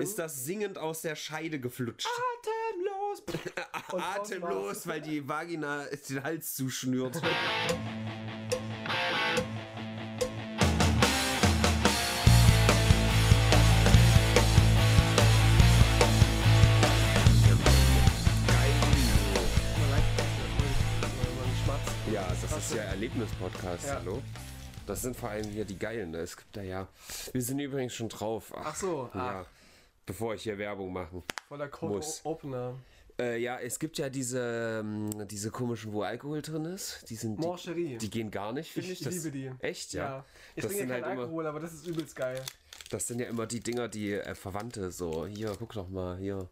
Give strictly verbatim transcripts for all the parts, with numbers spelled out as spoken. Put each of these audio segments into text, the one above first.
ist das singend aus der Scheide geflutscht. Atemlos! Atemlos, weil die Vagina den Hals zuschnürt. Ja, das ist ja Erlebnis-Podcast, ja. Hallo. Das sind vor allem hier die Geilen, ne? Es gibt da ja... Wir sind übrigens schon drauf. Ach, Ach so, ja. Ach. Bevor ich hier Werbung machen voller Cold-Opener. Äh, ja, es gibt ja diese, diese komischen, wo Alkohol drin ist. Die sind... Die, die gehen gar nicht, finde ich. Ich das, liebe die. Echt, ja? ja. Ich trinke ja keinen halt Alkohol, immer, aber das ist übelst geil. Das sind ja immer die Dinger, die äh, Verwandte so... Hier, guck doch mal, hier...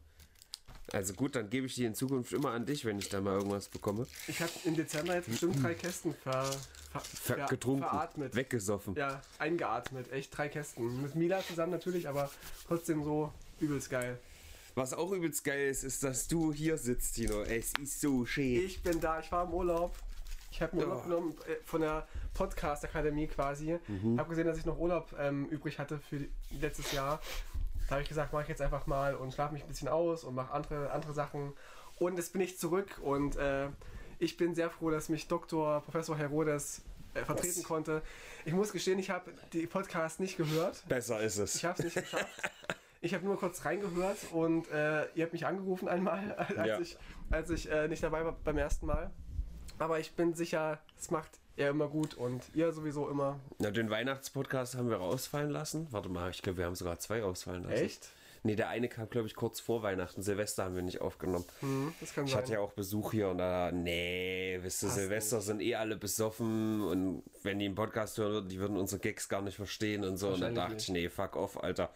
Also gut, dann gebe ich die in Zukunft immer an dich, wenn ich da mal irgendwas bekomme. Ich habe im Dezember jetzt bestimmt drei Kästen ver, ver, ver, getrunken, veratmet. Weggesoffen. Ja, eingeatmet. Echt drei Kästen. Mit Mila zusammen natürlich, aber trotzdem so übelst geil. Was auch übelst geil ist, ist, dass du hier sitzt, Tino. Es ist so schön. Ich bin da. Ich war im Urlaub. Ich habe mir Urlaub genommen äh, von der Podcast-Akademie quasi. Mhm. Habe gesehen, dass ich noch Urlaub ähm, übrig hatte für letztes Jahr. Da habe ich gesagt, mache ich jetzt einfach mal und schlafe mich ein bisschen aus und mache andere, andere Sachen. Und jetzt bin ich zurück und äh, ich bin sehr froh, dass mich Doktor Professor Herodes äh, vertreten Was? konnte. Ich muss gestehen, ich habe die Podcasts nicht gehört. Besser ist es. Ich habe es nicht geschafft. Ich habe nur kurz reingehört und äh, ihr habt mich angerufen einmal, als ja. ich, als ich äh, nicht dabei war beim ersten Mal. Aber ich bin sicher, es macht er immer gut und ihr sowieso immer. Na, den Weihnachtspodcast haben wir rausfallen lassen. Warte mal, ich glaube, wir haben sogar zwei rausfallen lassen. Echt? Nee, der eine kam, glaube ich, kurz vor Weihnachten. Silvester haben wir nicht aufgenommen. Hm, das kann ich sein. Ich hatte ja auch Besuch hier und da, nee, wisst ihr, Silvester nicht. Sind eh alle besoffen und wenn die einen Podcast hören würden, die würden unsere Gags gar nicht verstehen und so. Und dann dachte ich, nee, fuck off, Alter.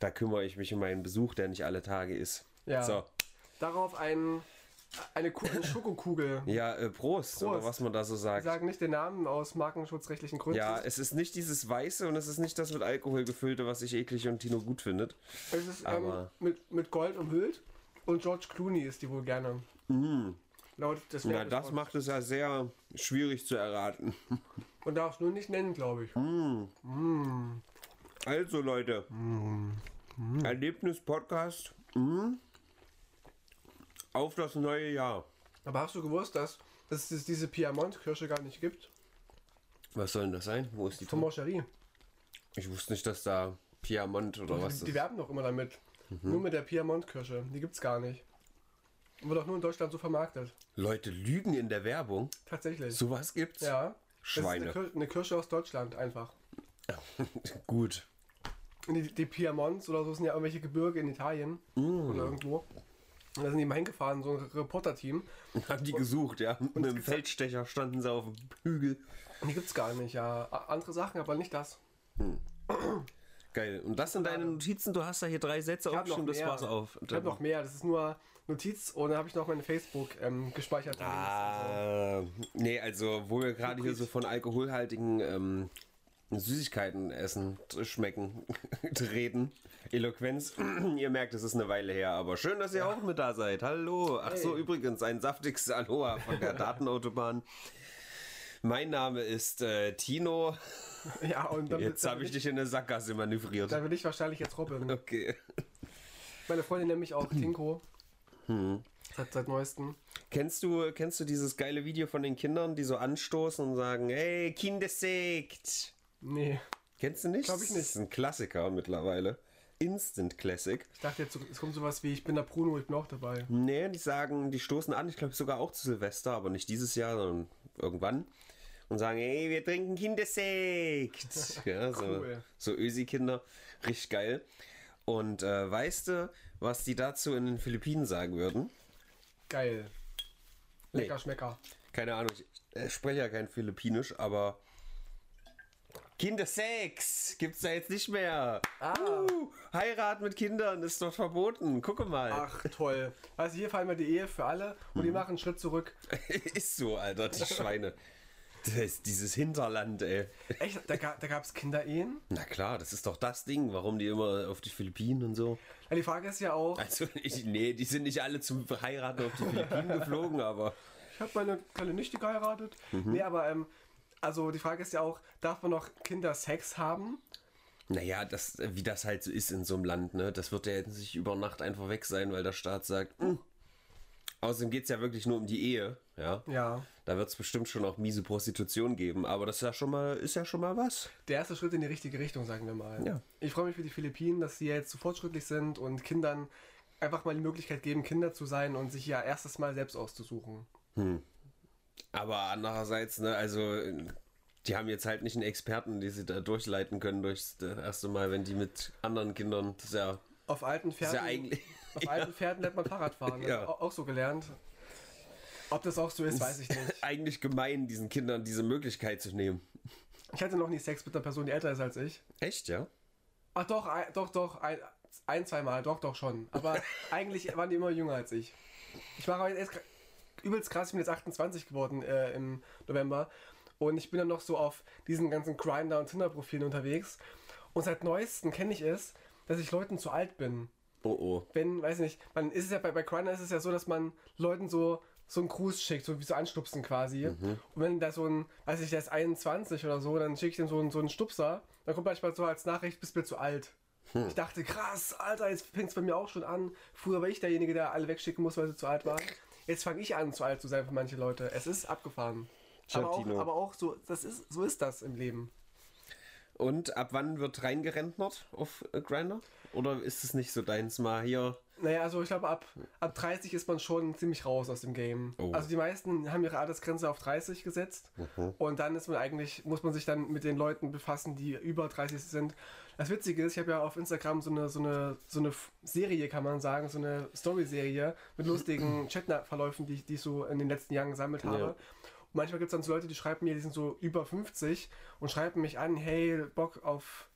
Da kümmere ich mich um meinen Besuch, der nicht alle Tage ist. Ja, so. Darauf einen... Eine, eine Schokokugel. Ja, äh, Prost, Prost, oder was man da so sagt. Sie sagen nicht den Namen aus markenschutzrechtlichen Gründen. Ja, es ist nicht dieses Weiße und es ist nicht das mit Alkohol gefüllte, was ich eklig und Tino gut findet. Es ist ähm, mit, mit Gold umhüllt und George Clooney ist die wohl gerne. Mm. Laut des Na, das macht es ja sehr schwierig zu erraten. Und darfst nur nicht nennen, glaube ich. Mm. Mm. Also Leute, mm. Mm. Erlebnis-Podcast. Mm. Auf das neue Jahr. Aber hast du gewusst, dass, dass es diese Piemont-Kirsche gar nicht gibt? Was soll denn das sein? Wo ist die? Von Moncherie. Ich wusste nicht, dass da Piemont oder was ist. Die werben doch immer damit. Mhm. Nur mit der Piemont-Kirsche. Die gibt's gar nicht. Wird auch nur in Deutschland so vermarktet. Leute lügen in der Werbung. Tatsächlich. So was gibt's? Ja. Schweine. Das ist eine, Kir- eine Kirsche aus Deutschland einfach. Gut. Die, die Piemonts oder so sind ja irgendwelche Gebirge in Italien mm. oder irgendwo. Und da sind die mal hingefahren, so ein Reporter-Team. Haben die gesucht, ja. Und mit dem Feldstecher standen sie auf dem Hügel. Die gibt's gar nicht, ja. Andere Sachen, aber nicht das. Hm. Geil. Und das sind deine Notizen? Du hast da hier drei Sätze aufgeschrieben, das war's auf. Ich hab noch mehr. Das ist nur Notiz und da habe ich noch meine Facebook ähm, gespeichert. Ah, also. Nee, also wo wir gerade hier so von alkoholhaltigen ähm, Süßigkeiten essen, schmecken, reden, Eloquenz. Ihr merkt, es ist eine Weile her, aber schön, dass ihr ja. auch mit da seid. Hallo. Ach so, hey. Übrigens, ein saftiges Aloha von der Datenautobahn. Mein Name ist äh, Tino. Ja, und dann jetzt habe ich dich in eine Sackgasse manövriert. Dann bin ich wahrscheinlich jetzt Robin. Okay. Meine Freundin nennt mich auch Tinko. Hm. Seit, seit neuestem. Kennst du, kennst du dieses geile Video von den Kindern, die so anstoßen und sagen, hey, Kindersekt? Nee. Kennst du nicht? Glaube ich nicht. Das ist ein Klassiker mittlerweile. Instant Classic. Ich dachte jetzt, es kommt sowas wie, ich bin der Bruno, ich bin auch dabei. Nee, die sagen, die stoßen an, ich glaube sogar auch zu Silvester, aber nicht dieses Jahr, sondern irgendwann. Und sagen, hey, wir trinken Kindersekt. Ja, cool. So, so Ösi-Kinder. Richtig geil. Und äh, weißt du, was die dazu in den Philippinen sagen würden? Geil. Lecker, nee. Schmecker. Keine Ahnung, ich spreche ja kein Philippinisch, aber... Kindersex gibt's da jetzt nicht mehr. Ah. Uh, Heirat mit Kindern ist doch verboten. Gucke mal. Ach, toll. Also hier fallen wir die Ehe für alle und die machen einen Schritt zurück. Ist so, Alter, die Schweine. Das ist dieses Hinterland, ey. Echt? Da, da gab's Kinderehen? Na klar, das ist doch das Ding, warum die immer auf die Philippinen und so. Ja, die Frage ist ja auch... Also, ich, nee, die sind nicht alle zum Heiraten auf die Philippinen geflogen, aber... Ich habe meine kleine Nichte geheiratet. Mhm. Nee, aber... ähm. Also die Frage ist ja auch, darf man noch Kindersex haben? Naja, das, wie das halt so ist in so einem Land, ne? Das wird ja jetzt nicht über Nacht einfach weg sein, weil der Staat sagt, mh. Außerdem geht es ja wirklich nur um die Ehe, ja. Ja. Da wird es bestimmt schon auch miese Prostitution geben, aber das ist ja schon mal, ist ja schon mal was. Der erste Schritt in die richtige Richtung, sagen wir mal. Ja. Ich freue mich für die Philippinen, dass sie jetzt so fortschrittlich sind und Kindern einfach mal die Möglichkeit geben, Kinder zu sein und sich ja erstes Mal selbst auszusuchen. Hm. Aber andererseits, ne, also... Die haben jetzt halt nicht einen Experten, die sie da durchleiten können durchs erste Mal, wenn die mit anderen Kindern, das ist ja... Auf alten Pferden, ja auf ja. alten Pferden lernt man Fahrrad fahren, ja. Das auch so gelernt. Ob das auch so ist, weiß ich nicht. Eigentlich gemein, diesen Kindern diese Möglichkeit zu nehmen. Ich hatte noch nie Sex mit einer Person, die älter ist als ich. Echt, ja? Ach doch, ein, doch, doch, ein, ein zwei Mal, doch, doch schon. Aber eigentlich waren die immer jünger als ich. Ich war aber jetzt übelst krass, ich bin jetzt achtundzwanzig geworden äh, im November. Und ich bin dann noch so auf diesen ganzen Grindr- und Tinder-Profilen unterwegs. Und seit Neuestem kenne ich es, dass ich Leuten zu alt bin. Oh oh. Wenn, weiß nicht, man ist es ja bei, bei Grindr ist es ja so, dass man Leuten so, so einen Gruß schickt, so wie so anstupsen quasi. Mhm. Und wenn da so ein, weiß ich, der ist einundzwanzig oder so, dann schicke ich dem so einen, so einen Stupser. Dann kommt manchmal so als Nachricht, bist mir zu alt. Hm. Ich dachte, krass, Alter, jetzt fängt es bei mir auch schon an. Früher war ich derjenige, der alle wegschicken muss, weil sie zu alt waren. Jetzt fange ich an, zu alt zu sein für manche Leute. Es ist abgefahren. Aber auch, aber auch so, das ist, so ist das im Leben. Und ab wann wird reingerentnert auf Grindr? Oder ist es nicht so deins mal hier? Naja, also ich glaube, ab, ab dreißig ist man schon ziemlich raus aus dem Game. Oh. Also die meisten haben ihre Altersgrenze auf dreißig gesetzt. Mhm. Und dann ist man eigentlich, muss man sich dann mit den Leuten befassen, die über dreißig sind. Das Witzige ist, ich habe ja auf Instagram so eine, so eine, so eine Serie, kann man sagen, so eine Story-Serie mit lustigen Chatverläufen, die, die ich so in den letzten Jahren gesammelt habe. Ja. Manchmal gibt es dann so Leute, die schreiben mir, die sind so über fünfzig und schreiben mich an, hey, Bock auf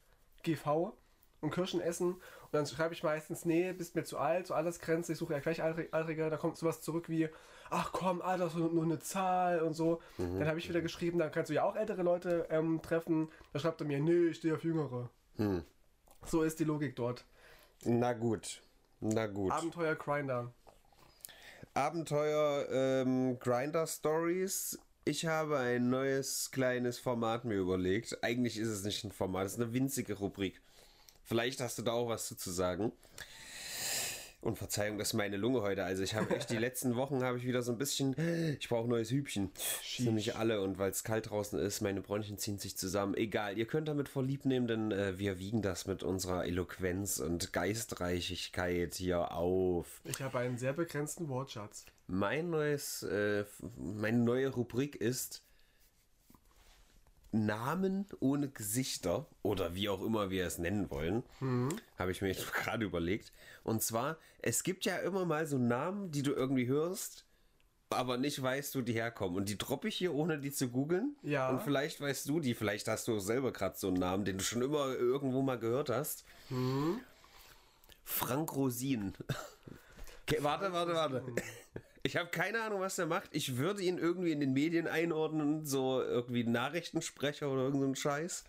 G V und Kirschen essen. Und dann schreibe ich meistens, nee, bist mir zu alt, so Altersgrenze, ich suche ja Gleichaltrige. Da kommt sowas zurück wie, ach komm, Alter, so nur eine Zahl und so. Mhm. Dann habe ich wieder geschrieben, dann kannst du ja auch ältere Leute ähm, treffen. Da schreibt er mir, nee, ich stehe auf Jüngere. Mhm. So ist die Logik dort. Na gut, na gut. Abenteuer Grindr. Abenteuer ähm, Grindr Stories. Ich habe ein neues kleines Format mir überlegt. Eigentlich ist es nicht ein Format, es ist eine winzige Rubrik. Vielleicht hast du da auch was zu sagen. Und Verzeihung, das ist meine Lunge heute. Also ich habe echt die letzten Wochen habe ich wieder so ein bisschen, ich brauche neues Hübchen. Das sind nicht alle und weil es kalt draußen ist, meine Bronchien ziehen sich zusammen. Egal, ihr könnt damit vorlieb nehmen, denn äh, wir wiegen das mit unserer Eloquenz und Geistreichigkeit hier auf. Ich habe einen sehr begrenzten Wortschatz. Mein neues, äh, meine neue Rubrik ist Namen ohne Gesichter oder wie auch immer wir es nennen wollen, mhm. habe ich mir jetzt gerade überlegt. Und zwar, es gibt ja immer mal so Namen, die du irgendwie hörst, aber nicht weißt, wo die herkommen. Und die droppe ich hier, ohne die zu googeln. Ja. Und vielleicht weißt du die, vielleicht hast du selber gerade so einen Namen, den du schon immer irgendwo mal gehört hast. Mhm. Frank Rosin. Okay, warte, warte, warte. Ich habe keine Ahnung, was der macht. Ich würde ihn irgendwie in den Medien einordnen, so irgendwie Nachrichtensprecher oder irgendeinen Scheiß.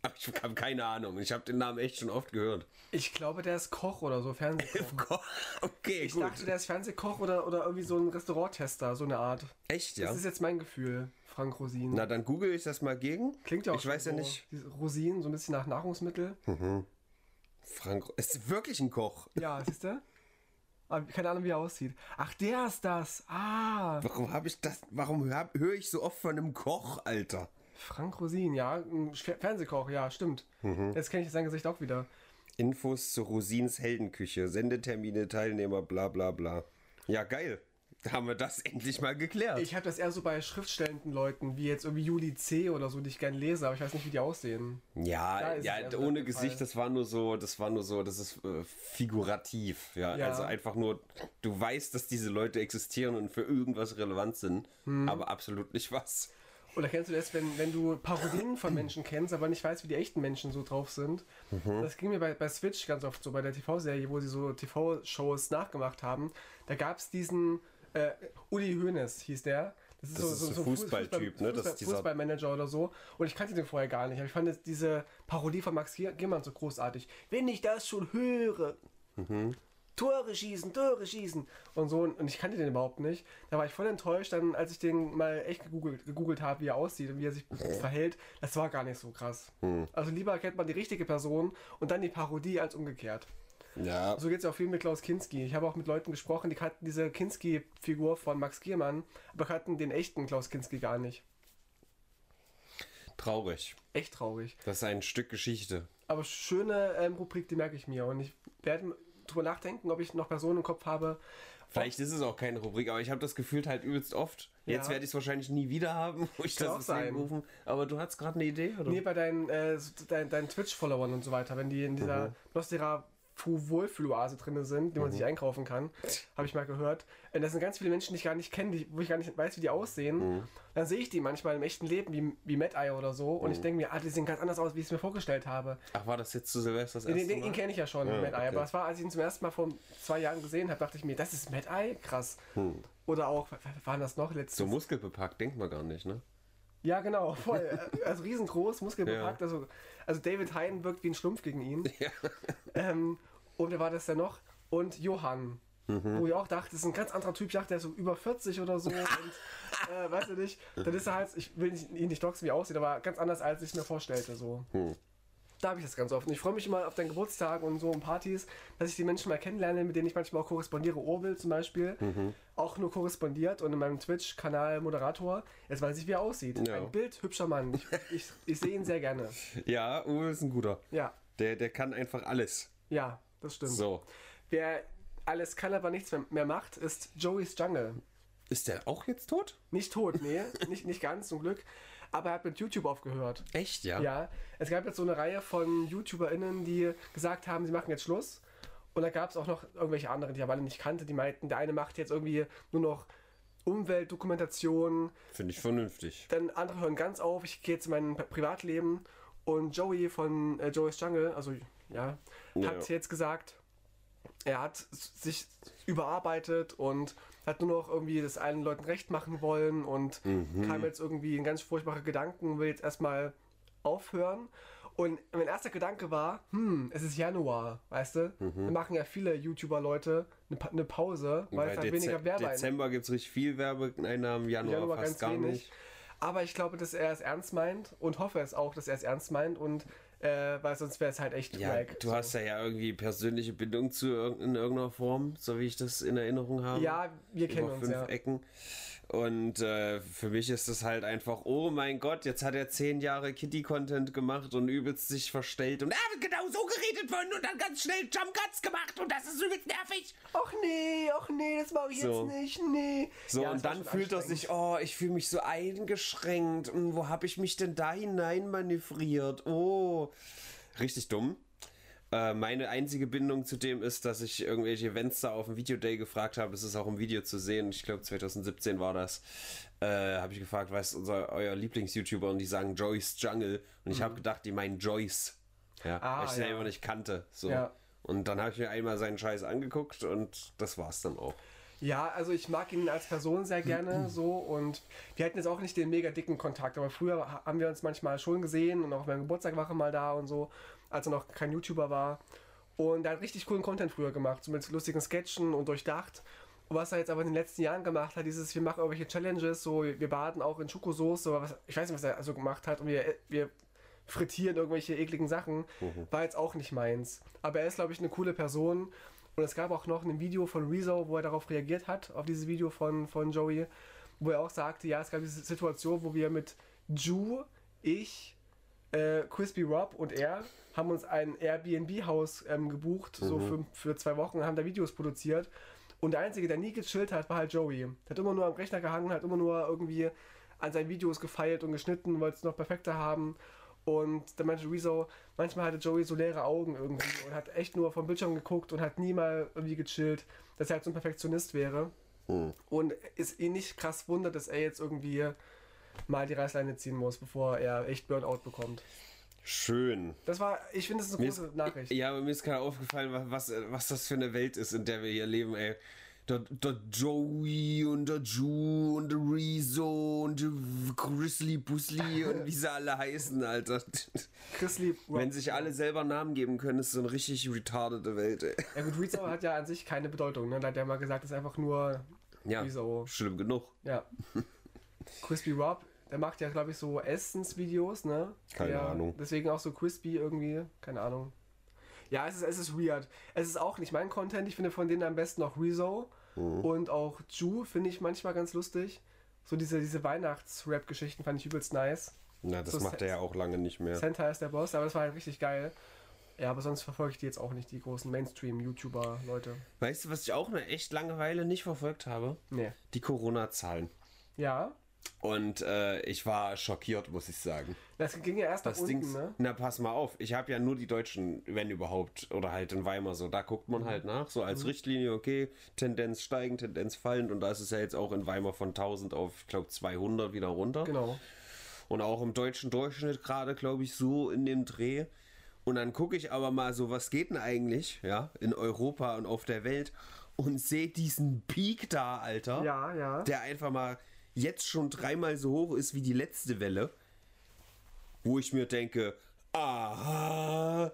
Aber ich habe keine Ahnung. Ich habe den Namen echt schon oft gehört. Ich glaube, der ist Koch oder so, Fernsehkoch. Okay, ich gut. dachte, der ist Fernsehkoch oder, oder irgendwie so ein Restauranttester, so eine Art. Echt, ja? Das ist jetzt mein Gefühl, Frank Rosin. Na, dann google ich das mal gegen. Klingt ja auch ich schon weiß so. Ja nicht. Rosin, so ein bisschen nach Nahrungsmittel. Mhm. Frank ist wirklich ein Koch. Ja, siehst du? Keine Ahnung, wie er aussieht. Ach, der ist das. Ah. Warum habe ich das? Warum höre ich so oft von einem Koch, Alter? Frank Rosin, ja. Fernsehkoch, ja, stimmt. Mhm. Jetzt kenne ich sein Gesicht auch wieder. Infos zu Rosins Heldenküche. Sendetermine, Teilnehmer, bla bla bla. Ja, geil. Haben wir das endlich mal geklärt. Ich habe das eher so bei schriftstellenden Leuten, wie jetzt irgendwie Juli C. oder so, die ich gerne lese, aber ich weiß nicht, wie die aussehen. Ja, ja so ohne Gesicht, das war nur so, das war nur so, das ist äh, figurativ. Ja? Ja. Also einfach nur, du weißt, dass diese Leute existieren und für irgendwas relevant sind, hm. aber absolut nicht was. Oder kennst du das, wenn, wenn du Parodien von Menschen kennst, aber nicht weißt, wie die echten Menschen so drauf sind? Mhm. Das ging mir bei, bei Switch ganz oft so, bei der T V-Serie, wo sie so T V-Shows nachgemacht haben. Da gab es diesen... Uh, Uli Hoeneß hieß der. Das ist, das so, ist so, so ein Fußballtyp, Fußball, ne? Fußball, das ist Fußballmanager oder so. Und ich kannte den vorher gar nicht. Aber ich fand jetzt diese Parodie von Max Giermann so großartig. Wenn ich das schon höre. Mhm. Tore schießen, Tore schießen und so, und ich kannte den überhaupt nicht. Da war ich voll enttäuscht, dann als ich den mal echt gegoogelt, gegoogelt habe, wie er aussieht und wie er sich verhält, das war gar nicht so krass. Hm. Also lieber kennt man die richtige Person und dann die Parodie als umgekehrt. Ja. So geht es ja auch viel mit Klaus Kinski. Ich habe auch mit Leuten gesprochen, die kannten diese Kinski-Figur von Max Giermann, aber kannten den echten Klaus Kinski gar nicht. Traurig. Echt traurig. Das ist ein Stück Geschichte. Aber schöne ähm, Rubrik, die merke ich mir. Und ich werde drüber nachdenken, ob ich noch Personen im Kopf habe. Vielleicht ist es auch keine Rubrik, aber ich habe das Gefühl halt übelst oft. Ja. Jetzt werde ich es wahrscheinlich nie wieder haben, wo ich das sein. Rufen. Aber du hattest gerade eine Idee, oder? Nee, bei deinen, äh, deinen, deinen Twitch-Followern und so weiter, wenn die in dieser mhm. Nostera Wohlfühloase drin sind, die man mhm. sich einkaufen kann, habe ich mal gehört. Und das sind ganz viele Menschen, die ich gar nicht kenne, wo ich gar nicht weiß, wie die aussehen. Mhm. Dann sehe ich die manchmal im echten Leben, wie, wie Mad-Eye oder so, und mhm. ich denke mir, ah, die sehen ganz anders aus, wie ich es mir vorgestellt habe. Ach, war das jetzt zu Silvester das erste Mal? Den, den kenne ich ja schon, ja, Mad-Eye, okay. Aber das war, als ich ihn zum ersten Mal vor zwei Jahren gesehen habe, dachte ich mir, das ist Mad-Eye? Krass. Mhm. Oder auch, waren das noch letztes? So muskelbepackt, denkt man gar nicht, ne? Ja, genau, voll. Also riesengroß, muskelbepackt. Ja. Also, also David Hein wirkt wie ein Schlumpf gegen ihn. Ja. Ähm, und wer war das denn noch? Und Johann. Mhm. Wo ich auch dachte, das ist ein ganz anderer Typ. Ich dachte, der ist so über vierzig oder so. Und äh, weißt du nicht, dann ist er halt, ich will nicht, ihn nicht doxen, wie er aussieht, aber ganz anders, als ich es mir vorstellte. So. Hm. Da habe ich das ganz oft. Und ich freue mich immer auf deinen Geburtstag und so und Partys, dass ich die Menschen mal kennenlerne, mit denen ich manchmal auch korrespondiere. Orwell zum Beispiel, mhm. auch nur korrespondiert und in meinem Twitch-Kanal Moderator. Jetzt weiß ich, wie er aussieht. Ja. Ein Bild, hübscher Mann. Ich, ich, ich sehe ihn sehr gerne. Ja, Orwell ist ein guter. Ja. Der, der kann einfach alles. Ja, das stimmt. So. Wer alles kann, aber nichts mehr macht, ist Joey's Jungle. Ist der auch jetzt tot? Nicht tot, nee. nicht, nicht ganz, zum Glück. Aber er hat mit YouTube aufgehört. Echt, ja? Ja. Es gab jetzt so eine Reihe von YouTuberInnen, die gesagt haben, sie machen jetzt Schluss. Und da gab es auch noch irgendwelche anderen, die ich aber alle nicht kannte. Die meinten, der eine macht jetzt irgendwie nur noch Umweltdokumentation. Finde ich vernünftig. Dann andere hören ganz auf, ich gehe jetzt in mein Privatleben. Und Joey von äh, Joey's Jungle, also ja, ja, hat jetzt gesagt... Er hat sich überarbeitet und hat nur noch irgendwie das allen Leuten recht machen wollen und mhm. kam jetzt irgendwie in ganz furchtbare Gedanken, will jetzt erstmal aufhören. Und mein erster Gedanke war, hm, es ist Januar, weißt du? Mhm. Wir machen ja viele YouTuber-Leute eine, pa eine Pause, weil, weil es halt weniger Werbe ist. Dezember gibt es richtig viel Werbeeinnahmen, Januar, Januar fast ganz gar wenig. Nicht. Aber ich glaube, dass er es ernst meint und hoffe es auch, dass er es ernst meint, und äh, weil sonst wäre es halt echt ja, wack. Du so. Hast ja ja irgendwie persönliche Bindung zu irg in irgendeiner Form, so wie ich das in Erinnerung habe. Ja, wir Über kennen fünf uns, ja. Ecken. Und äh, für mich ist es halt einfach, oh mein Gott, jetzt hat er zehn Jahre Kitty-Content gemacht und übelst sich verstellt und er ah, wird genau so geredet worden und dann ganz schnell Jump Cuts gemacht und das ist übelst nervig. Och nee, och nee, das mache ich so. Jetzt nicht, nee. So, ja, und dann fühlt er sich, oh, ich fühle mich so eingeschränkt. Und wo habe ich mich denn da hinein manövriert? Oh, richtig dumm. Äh, meine einzige Bindung zu dem ist, dass ich irgendwelche Events da auf dem Videoday gefragt habe. Es ist auch im Video zu sehen. Ich glaube, zwanzig siebzehn war das. Äh, habe ich gefragt, was ist unser, euer Lieblings-YouTuber? Und die sagen Joey's Jungle. Und ich mhm. habe gedacht, die meinen Joyce. Ja, ah, weil ich den ja. einfach nicht kannte. So. Ja. Und dann habe ich mir einmal seinen Scheiß angeguckt und das war's dann auch. Ja, also ich mag ihn als Person sehr gerne so, und wir hatten jetzt auch nicht den mega dicken Kontakt, aber früher haben wir uns manchmal schon gesehen und auch beim Geburtstag war er mal da und so, als er noch kein YouTuber war, und er hat richtig coolen Content früher gemacht, so mit lustigen Sketchen und durchdacht. Und was er jetzt aber in den letzten Jahren gemacht hat, dieses, wir machen irgendwelche Challenges, so wir baden auch in Schokosoße, so, was, ich weiß nicht, was er so gemacht hat, und wir, wir frittieren irgendwelche ekligen Sachen, mhm. war jetzt auch nicht meins. Aber er ist, glaube ich, eine coole Person. Und es gab auch noch ein Video von Rezo, wo er darauf reagiert hat, auf dieses Video von, von Joey, wo er auch sagte, ja, es gab diese Situation, wo wir mit Ju, ich, äh, Crispy Rob und er haben uns ein Airbnb-Haus ähm, gebucht, mhm. so für, für zwei Wochen, haben da Videos produziert. Und der Einzige, der nie gechillt hat, war halt Joey. Der hat immer nur am Rechner gehangen, hat immer nur irgendwie an seinen Videos gefeilt und geschnitten, wollte es noch perfekter haben. Und der meinte Rezo, manchmal hatte Joey so leere Augen irgendwie und hat echt nur vom Bildschirm geguckt und hat nie mal irgendwie gechillt, dass er halt so ein Perfektionist wäre. Hm. Und es ihn nicht krass wundert, dass er jetzt irgendwie mal die Reißleine ziehen muss, bevor er echt Burnout bekommt. Schön. Das war, ich finde, das ist eine große Nachricht. Ja, aber mir ist gerade aufgefallen, was, was das für eine Welt ist, in der wir hier leben, ey. Der, der Joey und der Ju und der Rezo und der Grizzly Busli und wie sie alle heißen, Alter. Grizzly. Wenn sich alle selber Namen geben können, ist so eine richtig retardete Welt, ey. Ja gut, Rezo hat ja an sich keine Bedeutung, ne? Da hat der mal gesagt, ist einfach nur ja, Rezo. Schlimm genug. Ja. Crispy Rob, der macht ja, glaube ich, so Essensvideos, ne? Keine der, Ahnung. Deswegen auch so crispy irgendwie, keine Ahnung. Ja, es ist, es ist weird. Es ist auch nicht mein Content. Ich finde von denen am besten auch Rezo mhm. und auch Ju finde ich manchmal ganz lustig. So diese, diese Weihnachts-Rap-Geschichten fand ich übelst nice. Na, das so macht er ja auch lange nicht mehr. Santa ist der Boss, aber das war halt richtig geil. Ja, aber sonst verfolge ich die jetzt auch nicht, die großen Mainstream-YouTuber-Leute. Weißt du, was ich auch eine echt Langeweile nicht verfolgt habe? Nee. Die Corona-Zahlen. Ja. Und äh, ich war schockiert, muss ich sagen. Das ging ja erst nach das unten, Dings, ne? Na, pass mal auf. Ich habe ja nur die Deutschen, wenn überhaupt, oder halt in Weimar so. Da guckt man mhm. halt nach, so als mhm. Richtlinie, okay, Tendenz steigend, Tendenz fallend. Und da ist es ja jetzt auch in Weimar von tausend auf, ich glaube, zweihundert wieder runter. Genau. Und auch im deutschen Durchschnitt gerade, glaube ich, so in dem Dreh. Und dann gucke ich aber mal so, was geht denn eigentlich, ja, in Europa und auf der Welt. Und sehe diesen Peak da, Alter. Ja, ja. Der einfach mal jetzt schon dreimal so hoch ist wie die letzte Welle, wo ich mir denke, aha,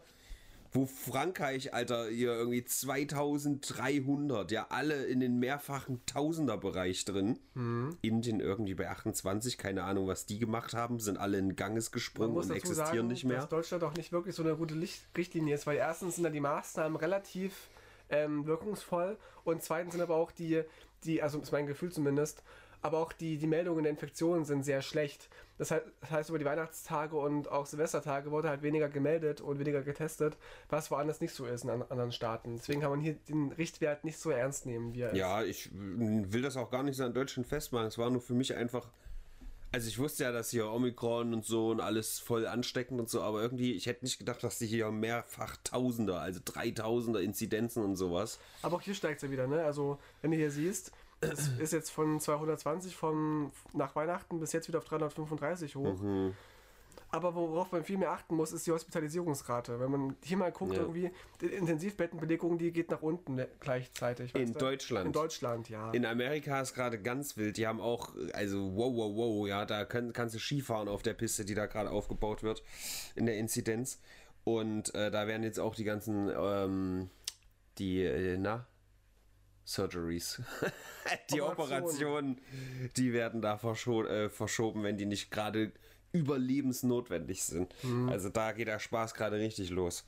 wo Frankreich, Alter, hier irgendwie zweitausenddreihundert, ja alle in den mehrfachen Tausenderbereich drin, hm. Indien irgendwie bei achtundzwanzig, keine Ahnung, was die gemacht haben, sind alle in Ganges gesprungen und existieren sagen, nicht mehr. Dass Deutschland auch nicht wirklich so eine gute Richtlinie ist, weil erstens sind da die Maßnahmen relativ ähm, wirkungsvoll und zweitens sind aber auch die, die, also ist mein Gefühl zumindest, aber auch die, die Meldungen der Infektionen sind sehr schlecht. Das heißt, das heißt, über die Weihnachtstage und auch Silvestertage wurde halt weniger gemeldet und weniger getestet, was woanders nicht so ist in anderen Staaten. Deswegen kann man hier den Richtwert nicht so ernst nehmen, wie er ja, ist. Ja, ich will das auch gar nicht so an Deutschland festmachen. Es war nur für mich einfach, also ich wusste ja, dass hier Omikron und so und alles voll ansteckend und so, aber irgendwie, ich hätte nicht gedacht, dass die hier mehrfach Tausender, also Dreitausender Inzidenzen und sowas. Aber auch hier steigt es ja wieder, ne? Also, wenn du hier siehst, es ist jetzt von zweihundertzwanzig von nach Weihnachten bis jetzt wieder auf dreihundertfünfunddreißig hoch. Mhm. Aber worauf man viel mehr achten muss, ist die Hospitalisierungsrate. Wenn man hier mal guckt, ja. irgendwie die Intensivbettenbelegung, die geht nach unten gleichzeitig. In Deutschland. In Deutschland, ja. In Amerika ist gerade ganz wild. Die haben auch, also wow, wow, wow, ja, da kann, kannst du Skifahren auf der Piste, die da gerade aufgebaut wird, in der Inzidenz. Und äh, da werden jetzt auch die ganzen, ähm, die, äh, na? Surgeries. Die Operationen, Operationen, die werden da verscho- äh, verschoben, wenn die nicht gerade überlebensnotwendig sind. Mhm. Also da geht der Spaß gerade richtig los.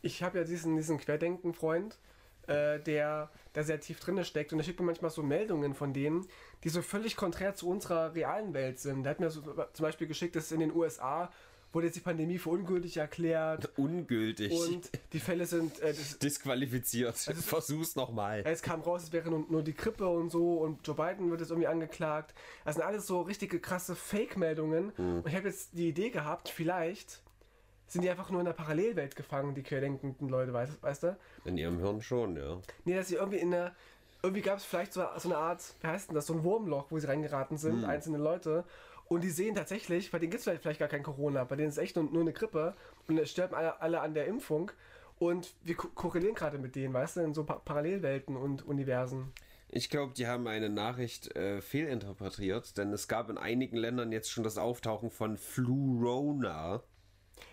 Ich habe ja diesen, diesen Querdenken-Freund, äh, der, der sehr tief drinne steckt und da schickt mir manchmal so Meldungen von denen, die so völlig konträr zu unserer realen Welt sind. Der hat mir so zum Beispiel geschickt, dass in den U S A wurde jetzt die Pandemie für ungültig erklärt. Ungültig. Und die Fälle sind Äh, dis- disqualifiziert. Also, versuch's nochmal. Es kam raus, es wäre nur, nur die Grippe und so und Joe Biden wird jetzt irgendwie angeklagt. Das sind alles so richtige krasse Fake-Meldungen. Mhm. Und ich habe jetzt die Idee gehabt, vielleicht sind die einfach nur in der Parallelwelt gefangen, die querdenkenden Leute, weißt, weißt du? In ihrem Hirn schon, ja. Nee, dass sie irgendwie in der Irgendwie gab es vielleicht so, so eine Art, wie heißt denn das, so ein Wurmloch, wo sie reingeraten sind, mhm. einzelne Leute. Und die sehen tatsächlich, bei denen gibt es vielleicht, vielleicht gar kein Corona, bei denen ist es echt nur, nur eine Grippe und es sterben alle, alle an der Impfung. Und wir ko- korrelieren gerade mit denen, weißt du, in so pa- Parallelwelten und Universen. Ich glaube, die haben eine Nachricht äh, fehlinterpretiert, denn es gab in einigen Ländern jetzt schon das Auftauchen von Flurona.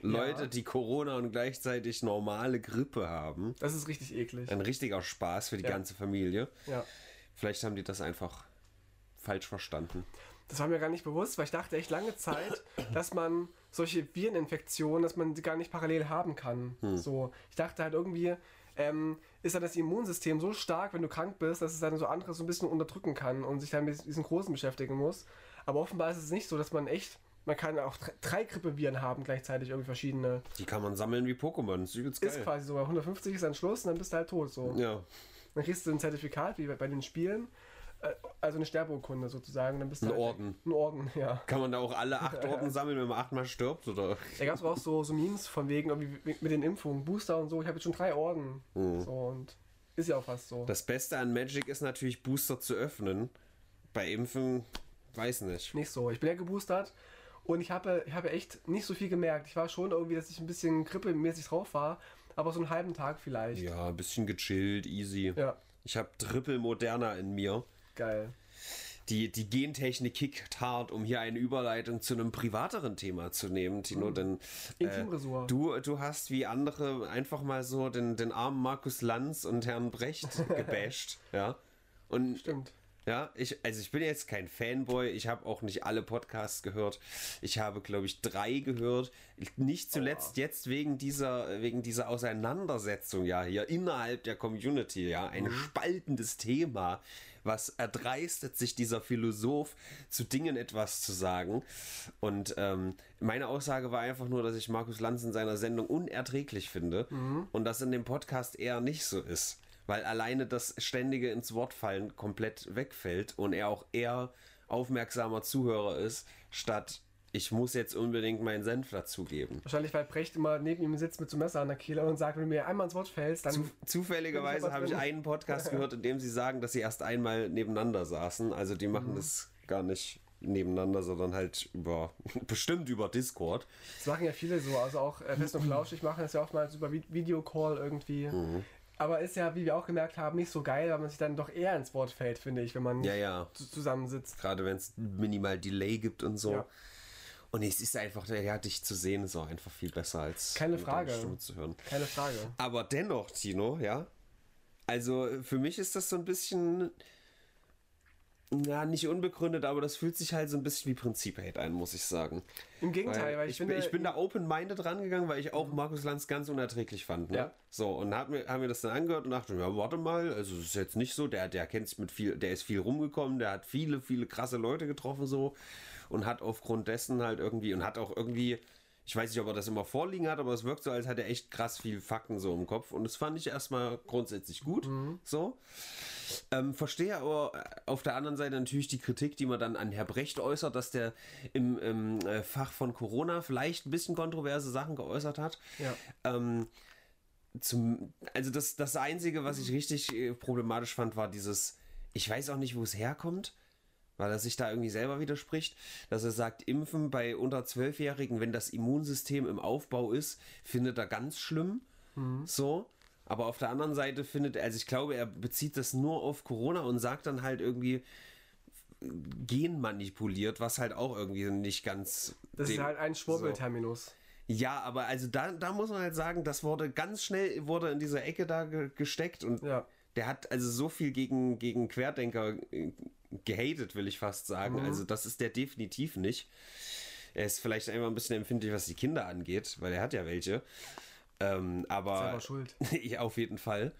Leute, ja. die Corona und gleichzeitig normale Grippe haben. Das ist richtig eklig. Ein richtiger Spaß für die ja. ganze Familie. Ja. Vielleicht haben die das einfach falsch verstanden. Das war mir gar nicht bewusst, weil ich dachte echt lange Zeit, dass man solche Vireninfektionen, dass man die gar nicht parallel haben kann. Hm. So, ich dachte halt irgendwie, ähm, ist dann das Immunsystem so stark, wenn du krank bist, dass es dann so anderes so ein bisschen unterdrücken kann und sich dann mit diesen Großen beschäftigen muss. Aber offenbar ist es nicht so, dass man echt... Man kann auch drei Grippeviren haben gleichzeitig, irgendwie verschiedene. Die kann man sammeln wie Pokémon, das ist übelst geil. Ist quasi so, bei hundertfünfzig ist dann Schluss und dann bist du halt tot, so. Ja. Dann kriegst du ein Zertifikat, wie bei den Spielen, also eine Sterbeurkunde sozusagen, dann bist du ein halt Orden. Ein Orden, ja. Kann man da auch alle acht Orden sammeln, wenn man achtmal stirbt, oder? Da gab es auch so, so Memes von wegen, irgendwie mit den Impfungen, Booster und so, ich habe jetzt schon drei Orden. Mhm. So, und ist ja auch fast so. Das Beste an Magic ist natürlich, Booster zu öffnen. Bei Impfen, weiß nicht. Nicht so, ich bin ja geboostert. Und ich habe, ich habe echt nicht so viel gemerkt. Ich war schon irgendwie, dass ich ein bisschen grippemäßig drauf war, aber so einen halben Tag vielleicht. Ja, ein bisschen gechillt, easy. Ja. Ich habe Triple Moderna in mir. Geil. Die, die Gentechnik kickt hart, um hier eine Überleitung zu einem privateren Thema zu nehmen, Tino, mhm. denn äh, du, du hast wie andere einfach mal so den, den armen Markus Lanz und Herrn Brecht gebasht. Ja. Und, stimmt. Ja, ich, also ich bin jetzt kein Fanboy, ich habe auch nicht alle Podcasts gehört. Ich habe, glaube ich, drei gehört. Nicht zuletzt oh. jetzt wegen dieser, wegen dieser Auseinandersetzung ja hier innerhalb der Community, ja, ein mhm. spaltendes Thema. Was erdreistet sich dieser Philosoph, zu Dingen etwas zu sagen? Und ähm, meine Aussage war einfach nur, dass ich Markus Lanz in seiner Sendung unerträglich finde mhm. und das in dem Podcast eher nicht so ist, weil alleine das ständige ins Wort fallen komplett wegfällt und er auch eher aufmerksamer Zuhörer ist, statt ich muss jetzt unbedingt meinen Senf dazugeben. Wahrscheinlich, weil Brecht immer neben ihm sitzt mit so einem Messer an der Kehle und sagt, wenn du mir einmal ins Wort fällst, dann... Zu, zufälligerweise habe ich einen Podcast gehört, in dem sie sagen, dass sie erst einmal nebeneinander saßen. Also die machen mhm. das gar nicht nebeneinander, sondern halt über bestimmt über Discord. Das machen ja viele so. Also auch äh, Fest und Flauschig machen das ja oftmals über Videocall irgendwie. Mhm. Aber ist ja, wie wir auch gemerkt haben, nicht so geil, weil man sich dann doch eher ins Wort fällt, finde ich, wenn man ja, ja. zusammensitzt. Gerade wenn es minimal Delay gibt und so. Ja. Und es ist einfach, ja, dich zu sehen ist auch einfach viel besser als Keine Frage. Stimme zu hören. Keine Frage. Aber dennoch, Tino, ja, also für mich ist das so ein bisschen, ja, nicht unbegründet, aber das fühlt sich halt so ein bisschen wie Prinzip-Hate ein, muss ich sagen. Im Gegenteil, weil, weil ich, ich finde... Bin, ich bin da open-minded rangegangen, weil ich auch mhm. Markus Lanz ganz unerträglich fand, ne? Ja. So, und hab mir, haben wir das dann angehört und dachte, ja, warte mal, also es ist jetzt nicht so, der, der kennt sich mit viel, der ist viel rumgekommen, der hat viele, viele krasse Leute getroffen, so, und hat aufgrund dessen halt irgendwie, und hat auch irgendwie, ich weiß nicht, ob er das immer vorliegen hat, aber es wirkt so, als hat er echt krass viel Fakten so im Kopf. Und das fand ich erstmal grundsätzlich gut. Mhm. So. Ähm, verstehe aber auf der anderen Seite natürlich die Kritik, die man dann an Herr Brecht äußert, dass der im, im äh, Fach von Corona vielleicht ein bisschen kontroverse Sachen geäußert hat. Ja. Ähm, zum, also das, das Einzige, was ich richtig äh, problematisch fand, war dieses, ich weiß auch nicht, wo es herkommt. Weil er sich da irgendwie selber widerspricht, dass er sagt, Impfen bei unter Zwölfjährigen, wenn das Immunsystem im Aufbau ist, findet er ganz schlimm. Mhm. So. Aber auf der anderen Seite findet er, also ich glaube, er bezieht das nur auf Corona und sagt dann halt irgendwie genmanipuliert, was halt auch irgendwie nicht ganz... Das dem, ist halt ein Schwurbelterminus. So. Ja, aber also da, da muss man halt sagen, das wurde ganz schnell, wurde in dieser Ecke da ge- gesteckt und ja. Der hat also so viel gegen, gegen Querdenker gehatet, will ich fast sagen. Mhm. Also das ist der definitiv nicht. Er ist vielleicht einfach ein bisschen empfindlich, was die Kinder angeht, weil er hat ja welche. Ähm, aber selber schuld. Ja, auf jeden Fall.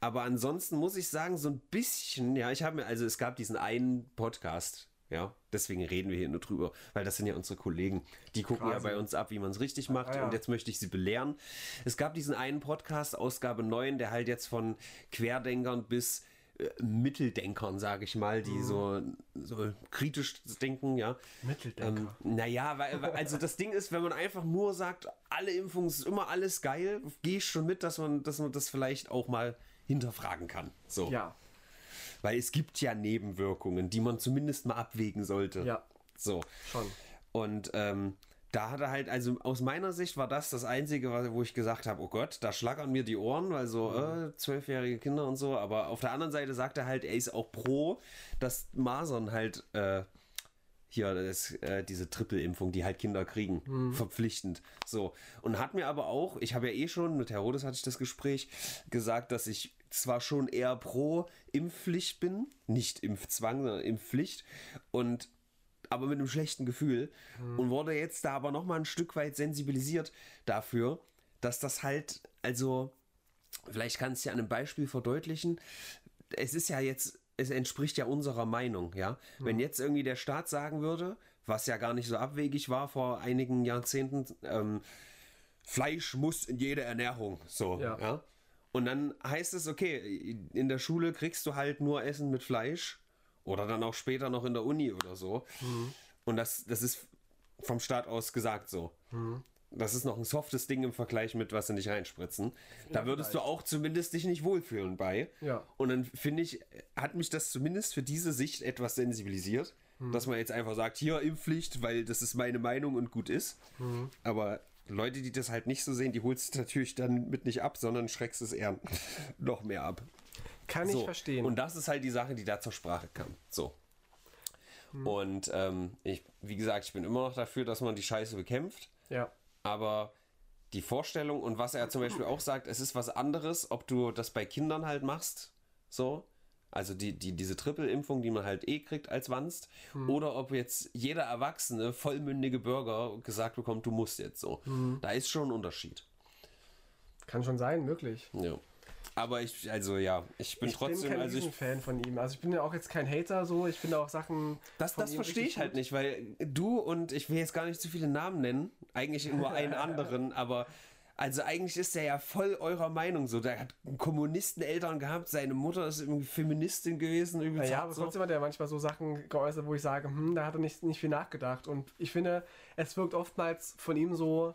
Aber ansonsten muss ich sagen, so ein bisschen, ja, ich habe mir, also es gab diesen einen Podcast, ja, deswegen reden wir hier nur drüber, weil das sind ja unsere Kollegen, die gucken Quasi. ja bei uns ab, wie man es richtig macht ah, ja. und jetzt möchte ich sie belehren. Es gab diesen einen Podcast, Ausgabe neun, der halt jetzt von Querdenkern bis äh, Mitteldenkern, sage ich mal, die mhm. so, so kritisch denken, ja. Mitteldenker. Ähm, naja, weil, also das Ding ist, wenn man einfach nur sagt, alle Impfungen ist immer alles geil, gehe ich schon mit, dass man, dass man das vielleicht auch mal hinterfragen kann. So. Ja. Weil es gibt ja Nebenwirkungen, die man zumindest mal abwägen sollte. Ja, so. Schon. Und ähm, da hat er halt, also aus meiner Sicht war das das Einzige, wo ich gesagt habe, oh Gott, da schlackern mir die Ohren, weil so mhm. äh, zwölfjährige Kinder und so. Aber auf der anderen Seite sagt er halt, er ist auch pro, dass Masern halt, äh, hier, das, äh, diese Triple-Impfung, die halt Kinder kriegen, mhm. verpflichtend. So. Und hat mir aber auch, ich habe ja eh schon, mit Herodes hatte ich das Gespräch, gesagt, dass ich zwar schon eher pro Impfpflicht bin, nicht Impfzwang, sondern Impfpflicht, und aber mit einem schlechten Gefühl mhm. und wurde jetzt da aber nochmal ein Stück weit sensibilisiert dafür, dass das halt, also vielleicht kannst du ja an einem Beispiel verdeutlichen, es ist ja jetzt, es entspricht ja unserer Meinung, ja, mhm. wenn jetzt irgendwie der Staat sagen würde, was ja gar nicht so abwegig war vor einigen Jahrzehnten, ähm, Fleisch muss in jede Ernährung, so, ja, ja? Und dann heißt es, okay, in der Schule kriegst du halt nur Essen mit Fleisch oder dann auch später noch in der Uni oder so. Mhm. Und das, das ist vom Staat aus gesagt so. Mhm. Das ist noch ein softes Ding im Vergleich mit, was sie nicht reinspritzen. Da würdest ja, du auch zumindest dich nicht wohlfühlen bei. Ja. Und dann finde ich, hat mich das zumindest für diese Sicht etwas sensibilisiert, mhm. dass man jetzt einfach sagt, hier Impfpflicht, weil das ist meine Meinung und gut ist. Mhm. Aber... Leute, die das halt nicht so sehen, die holst du natürlich dann mit nicht ab, sondern schreckst es eher noch mehr ab. Kann so. Ich verstehen. Und das ist halt die Sache, die da zur Sprache kam. So. Hm. Und ähm, ich, wie gesagt, ich bin immer noch dafür, dass man die Scheiße bekämpft. Ja. Aber die Vorstellung und was er zum Beispiel auch sagt, es ist was anderes, ob du das bei Kindern halt machst, so, also die, die, diese Triple-Impfung, die man halt eh kriegt als Wanst, hm. oder ob jetzt jeder erwachsene, vollmündige Bürger gesagt bekommt, du musst jetzt so. Hm. Da ist schon ein Unterschied. Kann schon sein, möglich. Ja. Aber ich, also ja, ich bin ich trotzdem... Bin kein also ich bin Fan von ihm. Also ich bin ja auch jetzt kein Hater, so. Ich finde auch Sachen... Das, das verstehe ich halt nicht, weil du und ich will jetzt gar nicht zu viele Namen nennen, eigentlich nur einen anderen, aber also eigentlich ist er ja voll eurer Meinung so. Der hat Kommunisteneltern gehabt, seine Mutter ist irgendwie Feministin gewesen. Irgendwie naja, aber so. Trotzdem hat er manchmal so Sachen geäußert, wo ich sage, hm, da hat er nicht, nicht viel nachgedacht. Und ich finde, es wirkt oftmals von ihm so...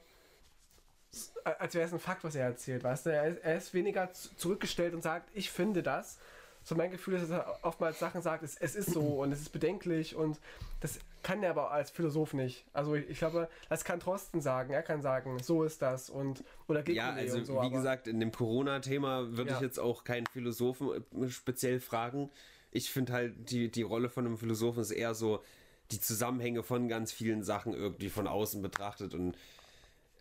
als wäre es ein Fakt, was er erzählt, weißt du? Er ist, er ist weniger zurückgestellt und sagt, ich finde das. So mein Gefühl ist, dass er oftmals Sachen sagt, es, es ist so und es ist bedenklich und das kann er aber als Philosoph nicht. Also ich, ich glaube, das kann Trosten sagen. Er kann sagen, so ist das und oder gegen ja, also und so, wie gesagt, in dem Corona-Thema würde ja. ich jetzt auch keinen Philosophen speziell fragen. Ich finde halt, die, die Rolle von einem Philosophen ist eher so die Zusammenhänge von ganz vielen Sachen irgendwie von außen betrachtet und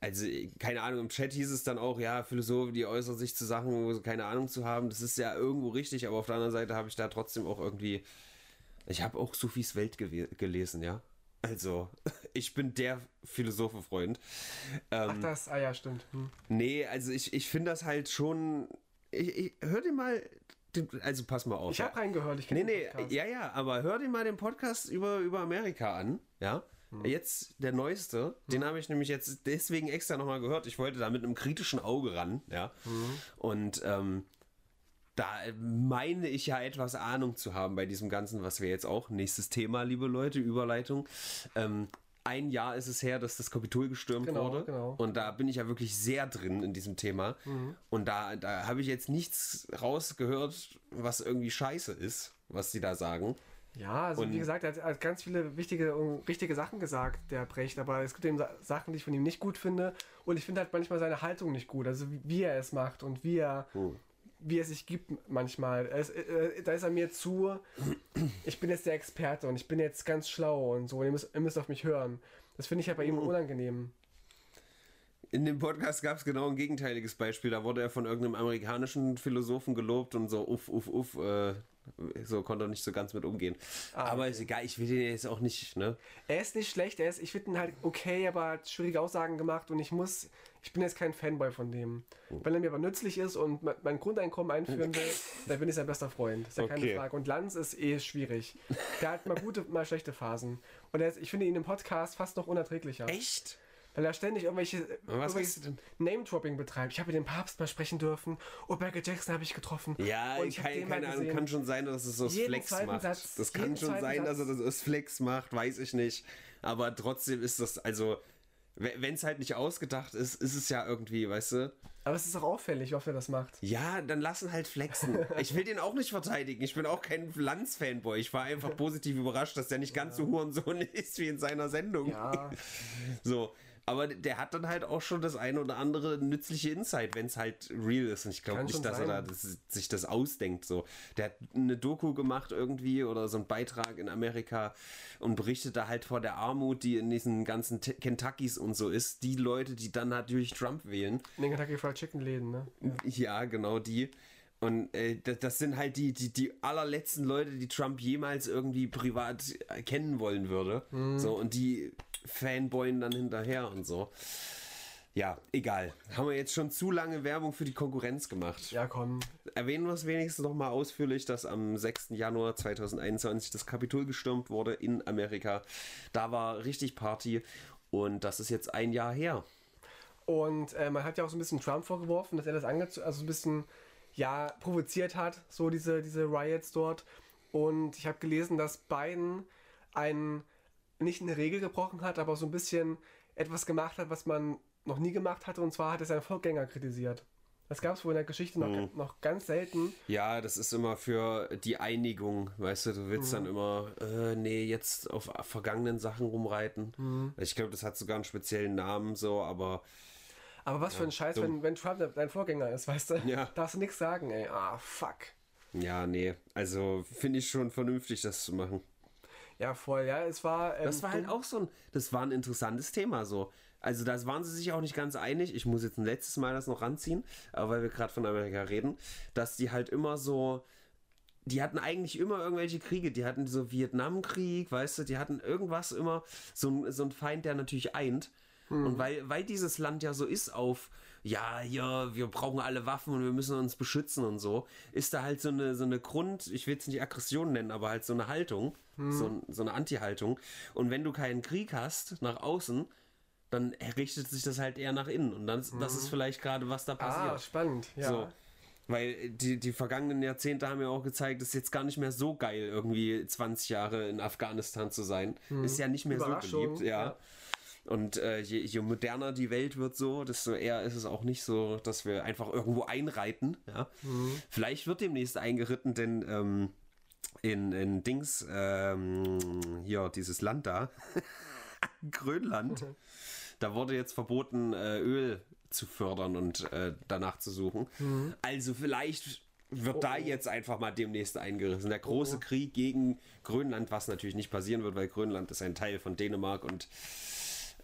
also, keine Ahnung, im Chat hieß es dann auch, ja, Philosophen, die äußern sich zu Sachen, wo sie keine Ahnung zu haben. Das ist ja irgendwo richtig, aber auf der anderen Seite habe ich da trotzdem auch irgendwie... Ich habe auch Sufis Welt ge- gelesen, ja. Also, ich bin der Philosophenfreund. Ähm, Ach das, ah ja, stimmt. Hm. Nee, also ich, ich finde das halt schon... Ich, ich, hör dir mal... Also, pass mal auf. Ich habe ja. reingehört, ich kenne nee, nee, ja, ja, aber hör dir mal den Podcast über, über Amerika an, ja. Jetzt der neueste, den mhm. habe ich nämlich jetzt deswegen extra nochmal gehört. Ich wollte da mit einem kritischen Auge ran, ja. Mhm. Und ähm, da meine ich ja etwas Ahnung zu haben bei diesem Ganzen, was wir jetzt auch. Nächstes Thema, liebe Leute, Überleitung. Ähm, ein Jahr ist es her, dass das Kapitol gestürmt genau, wurde. Genau. Und da bin ich ja wirklich sehr drin in diesem Thema. Mhm. Und da, da habe ich jetzt nichts rausgehört, was irgendwie scheiße ist, was die da sagen. Ja, also und wie gesagt, er hat ganz viele wichtige und richtige Sachen gesagt, der Brecht, aber es gibt eben Sachen, die ich von ihm nicht gut finde und ich finde halt manchmal seine Haltung nicht gut, also wie er es macht und wie er, hm. wie er sich gibt manchmal. Es, äh, da ist er mir zu, ich bin jetzt der Experte und ich bin jetzt ganz schlau und so und ihr müsst, ihr müsst auf mich hören. Das finde ich ja halt bei ihm unangenehm. In dem Podcast gab es genau ein gegenteiliges Beispiel, da wurde er von irgendeinem amerikanischen Philosophen gelobt und so uff, uff, uff, äh, so konnte er nicht so ganz mit umgehen. Ah, aber okay. Ist egal, ich will den jetzt auch nicht, ne? Er ist nicht schlecht, er ist, ich finde ihn halt okay, aber hat schwierige Aussagen gemacht und ich muss, ich bin jetzt kein Fanboy von dem. Oh. Wenn er mir aber nützlich ist und mein Grundeinkommen einführen will, dann bin ich sein bester Freund, ist ja okay. Keine Frage. Und Lanz ist eh schwierig. Der hat mal gute, mal schlechte Phasen. Und er ist, ich finde ihn im Podcast fast noch unerträglicher. Echt? Weil er ständig irgendwelche, irgendwelche Name-Dropping betreibt. Ich habe den Papst mal sprechen dürfen. Oh, Michael Jackson habe ich getroffen. Ja, und ich kann, keine Ahnung, kann schon sein, dass es aus Flex macht. Satz, das kann schon sein, Satz. dass er das aus Flex macht, weiß ich nicht. Aber trotzdem ist das, also, wenn es halt nicht ausgedacht ist, ist es ja irgendwie, weißt du. Aber es ist auch auffällig, wie oft er das macht. Ja, dann lassen halt flexen. Ich will den auch nicht verteidigen. Ich bin auch kein Lanz-Fanboy. Ich war einfach positiv überrascht, dass der nicht ganz ja. so Hurensohn ist wie in seiner Sendung. Ja. So. Aber der hat dann halt auch schon das eine oder andere nützliche Insight, wenn es halt real ist. Und ich glaube nicht, dass sein. er da, das, sich das ausdenkt. So. Der hat eine Doku gemacht irgendwie oder so einen Beitrag in Amerika und berichtet da halt vor der Armut, die in diesen ganzen T- Kentuckys und so ist. Die Leute, die dann natürlich Trump wählen. In den Kentucky Fried Chicken Läden, ne? Ja, ja genau die. Und äh, das, das sind halt die, die, die allerletzten Leute, die Trump jemals irgendwie privat kennen wollen würde. Hm. So, und die... Fanboyen dann hinterher und so. Ja, egal. Haben wir jetzt schon zu lange Werbung für die Konkurrenz gemacht. Ja, komm. Erwähnen wir es wenigstens nochmal ausführlich, dass am sechsten Januar zweitausendeinundzwanzig das Kapitol gestürmt wurde in Amerika. Da war richtig Party und das ist jetzt ein Jahr her. Und äh, man hat ja auch so ein bisschen Trump vorgeworfen, dass er das ange- also so ein bisschen ja, provoziert hat, so diese, diese Riots dort. Und ich habe gelesen, dass Biden einen nicht eine Regel gebrochen hat, aber so ein bisschen etwas gemacht hat, was man noch nie gemacht hatte. Und zwar hat er seinen Vorgänger kritisiert. Das gab es wohl in der Geschichte noch, mhm. noch ganz selten. Ja, das ist immer für die Einigung, weißt du, du willst mhm. dann immer, äh, nee, jetzt auf vergangenen Sachen rumreiten. Mhm. Ich glaube, das hat sogar einen speziellen Namen so, aber... Aber was ja, für ein Scheiß, wenn, wenn Trump dein Vorgänger ist, weißt du? Ja. Darfst du nichts sagen, ey. Ah, fuck. Ja, nee. Also finde ich schon vernünftig, das zu machen. Ja, voll, ja. Es war, ähm, das war halt auch so ein, das war ein interessantes Thema so. Also da waren sie sich auch nicht ganz einig. Ich muss jetzt ein letztes Mal das noch ranziehen, weil wir gerade von Amerika reden, dass die halt immer so, die hatten eigentlich immer irgendwelche Kriege. Die hatten so Vietnamkrieg, weißt du, die hatten irgendwas immer, so, so ein Feind, der natürlich eint. Hm. Und weil, weil dieses Land ja so ist auf, ja, hier, wir brauchen alle Waffen und wir müssen uns beschützen und so, ist da halt so eine, so eine Grund, ich will es nicht Aggression nennen, aber halt so eine Haltung, hm. so, so eine Anti-Haltung. Und wenn du keinen Krieg hast nach außen, dann richtet sich das halt eher nach innen. Und dann, hm. das ist vielleicht gerade, was da passiert. Ah, spannend, ja. So. Weil die, die vergangenen Jahrzehnte haben ja auch gezeigt, es ist jetzt gar nicht mehr so geil, irgendwie zwanzig Jahre in Afghanistan zu sein. Hm. Ist ja nicht mehr so beliebt. Ja. ja. Und äh, je, je moderner die Welt wird so, desto eher ist es auch nicht so, dass wir einfach irgendwo einreiten. Ja? Mhm. Vielleicht wird demnächst eingeritten, denn ähm, in, in Dings, ähm, hier, dieses Land da, Grönland, mhm. da wurde jetzt verboten, äh, Öl zu fördern und äh, danach zu suchen. Mhm. Also vielleicht wird oh. da jetzt einfach mal demnächst eingerissen. Der große oh. Krieg gegen Grönland, was natürlich nicht passieren wird, weil Grönland ist ein Teil von Dänemark und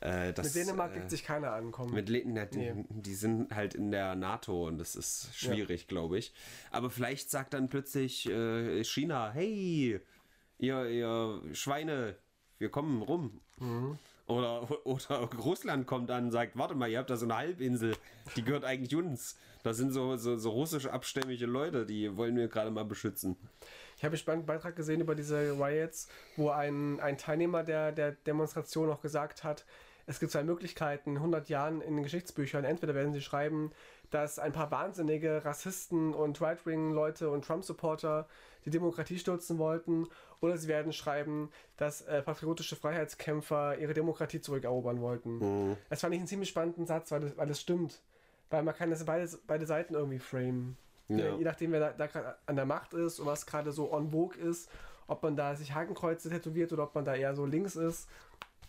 Äh, das, mit Dänemark gibt äh, sich keiner ankommen. Mit Le na, nee. Die sind halt in der NATO und das ist schwierig, ja. glaube ich. Aber vielleicht sagt dann plötzlich äh, China, hey, ihr, ihr Schweine, wir kommen rum. Mhm. Oder, oder Russland kommt an und sagt, warte mal, ihr habt da so eine Halbinsel, die gehört eigentlich uns. Das sind so, so, so russisch abstämmige Leute, die wollen wir gerade mal beschützen. Ich habe einen spannenden Beitrag gesehen über diese Riots, wo ein, ein Teilnehmer der, der Demonstration auch gesagt hat, es gibt zwei Möglichkeiten in hundert Jahren in den Geschichtsbüchern. Entweder werden sie schreiben, dass ein paar wahnsinnige Rassisten und Right-Wing-Leute und Trump-Supporter die Demokratie stürzen wollten. Oder sie werden schreiben, dass äh, patriotische Freiheitskämpfer ihre Demokratie zurückerobern wollten. Mhm. Das fand ich einen ziemlich spannenden Satz, weil das, weil das stimmt. Weil man kann das beide, beide Seiten irgendwie framen. Ja. Je nachdem, wer da, da gerade an der Macht ist und was gerade so on vogue ist. Ob man da sich Hakenkreuze tätowiert oder ob man da eher so links ist.